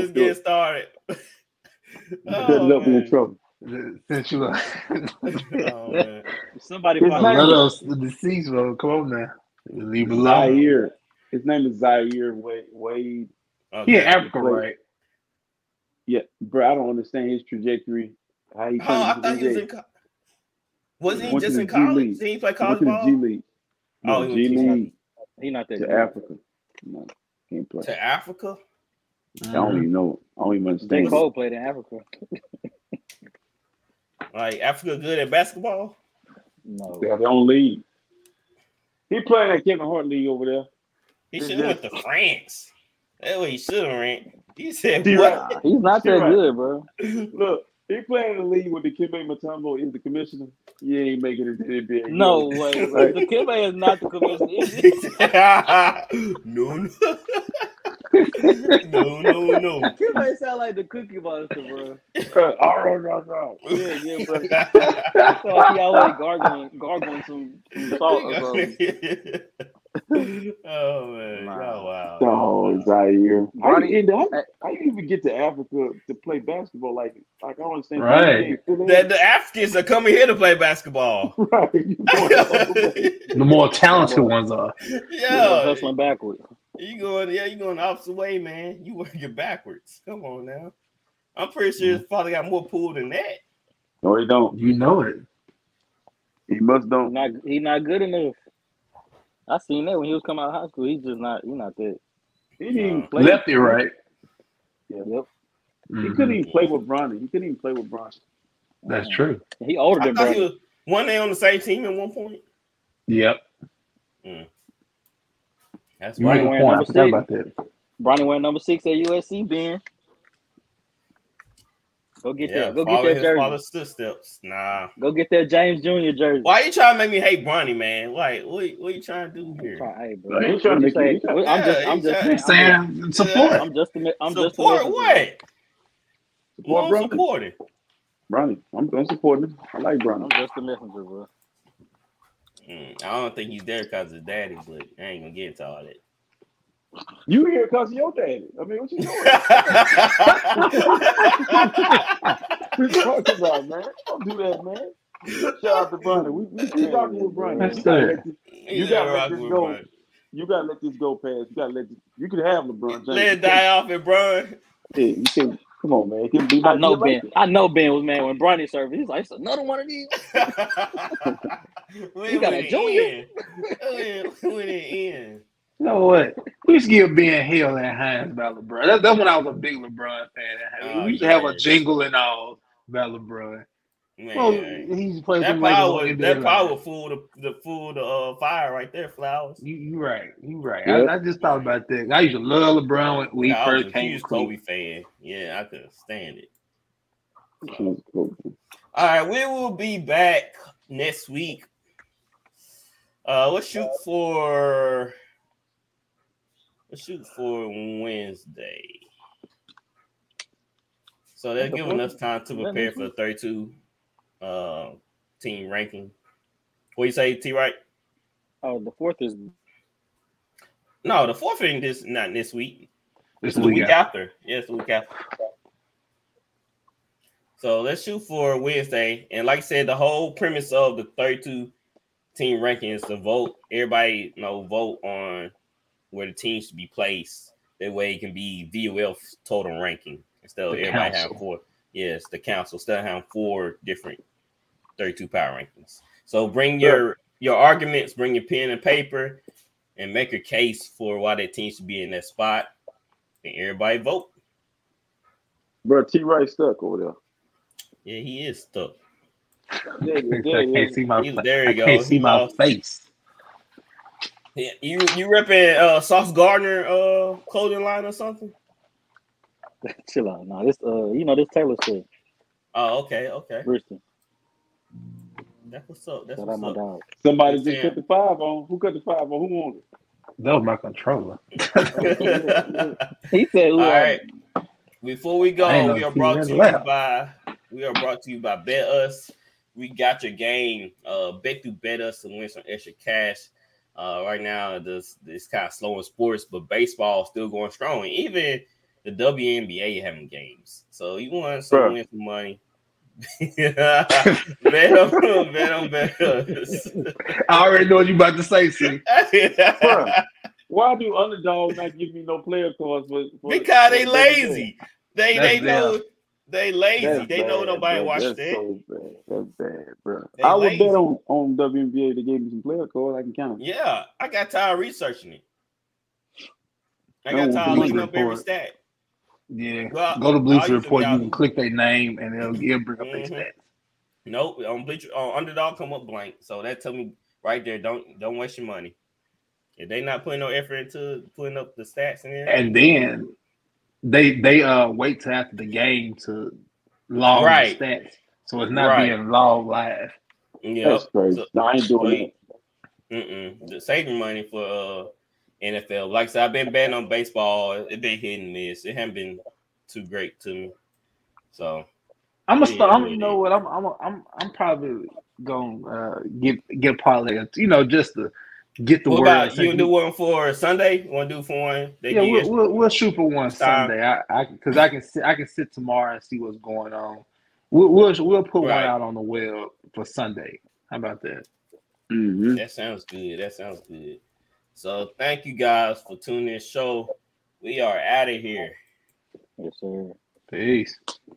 just get started. In trouble. Since you are. Man. Somebody follow the deceased road. Come on now. Leave alone. Zaire. His name is Zaire Wade. Okay. He in Africa, right? Yeah, bro. I don't understand his trajectory. Wasn't he just in college? Did he play college ball? G League. No, oh, G League. He's not there. To Africa. No, can't play. To Africa? I don't even know. I don't even understand. J. Cole played in Africa. Like, Africa good at basketball? No. They have their own league. He playing that Kevin Hart league over there. He should have went to France. That's what he should have went. He said, what? He's not that good, bro. Look. He playing in the league with the Kimbe Mutombo is the commissioner. You ain't making it to the NBA. No way. Like, the Kimbe is not the commissioner. No. Kimbe sound like the Cookie Monster, bro. Oh, no. Yeah, bro. I feel like he always gargling some salt, bro. Oh, man. Wow. Oh, Zaire. I didn't even get to Africa to play basketball. Like I don't understand. Right. That the Africans are coming here to play basketball. Right. The more talented ones are. Yeah. Hustling backwards. You're going the opposite way, man. You working backwards. Come on now. I'm pretty sure his father got more pull than that. No, he don't. You know it. He must don't. He's not good enough. I seen that when he was coming out of high school. He's not that. He didn't even play. Lefty, right? Yeah, yep. Mm-hmm. He couldn't even play with Bronny. That's true. He older than Bronny. One day on the same team at one point. Yep. Mm. That's right. I forgot about that. Bronny went number 6 at USC, Ben. Go get that jersey. Follow footsteps. Nah. Go get that James Jr. jersey. Why are you trying to make me hate Bronny, man? Like, what are you trying to do here? I'm just saying support. Support him. Bronny. I'm going to support him. I like Bronny. I'm just a messenger, bro. I don't think he's there because his daddy, but I ain't going to get into all that. You here because of your daddy. I mean, what you doing? What you talking about, man? Don't do that, man. Shout out to Bronny. We talking with Bronny. You got to let this go. You got to let this go past. You could have LeBron James. Let it die off at Bron. Yeah, you can. Come on, man. I know Ben was mad when Bronny served. He's like, it's another one of these. You got a junior. When it ends. You know what? We used to give Ben hell and Hines about LeBron. That's when I was a big LeBron fan. We used to have a jingle and all about LeBron. Man, well, he used to play that power fooled the fire right there, Flowers. You right. Yep. I just thought about that. I used to love LeBron when he first came. I was a Kobe fan. Yeah, I could stand it. All right, we will be back next week. Let's shoot for Wednesday. So they're giving us time to prepare for the 32 team ranking. What do you say, T. Wright? Oh, the fourth thing is not this week. It's the week after. Yes, the week after. So let's shoot for Wednesday. And like I said, the whole premise of the 32 team ranking is to vote. Everybody, vote on where the team should be placed. That way it can be VOL total ranking instead of everybody having four. Yes, the council still having four different 32 power rankings. So bring your arguments, bring your pen and paper, and make a case for why that team should be in that spot. And everybody vote. Bro, T. Wright stuck over there. Yeah, he is stuck. I can't see my face. Yeah, you repping Sauce Gardner clothing line or something? Chill out, nah. This this Taylor shit. Oh, okay. Bristol. That's what's up. That's what's up. Dog. Somebody just cut the 5 on. Who cut the 5 on? Who won it? That was my controller. He said, "All right." Before we go, we are brought to you by Bet Us. We got your game. Bet Us to win some extra cash. Right now, it's kind of slow in sports, but baseball is still going strong. Even the WNBA having games. So you want to win some money. bet us. I already know what you about to say, C. Why do underdogs not give me no player cards? Because they lazy. They know They lazy. That's they bad, know nobody watched that. So bad. That's bad, bro. They I would bet on WNBA they gave me some player calls. I can count them. Yeah, I got tired researching it. I got tired looking up every stat. Yeah, go to Bleacher Report. You can click their name and it'll bring up their stats. Nope, on Bleacher Underdog come up blank. So that tell me right there, don't waste your money. If they not putting no effort into putting up the stats in there, and then they wait till after the game to log the stats, so it's not being logged live. Yeah, that's crazy. So, no, I ain't doing that. Saving money for NFL. Like I said, I've been betting on baseball. It been hit and miss. It hasn't been too great to me. So I'm gonna start. You know what? I'm probably gonna get parlay. You know, just to get the word. About you do one for Sunday? You want to do for one? We'll shoot for one Sunday. I can sit. I can sit tomorrow and see what's going on. We'll put one out on the web for Sunday. How about that? Mm-hmm. That sounds good. So thank you guys for tuning in. We are out of here. Yes, sir. Peace.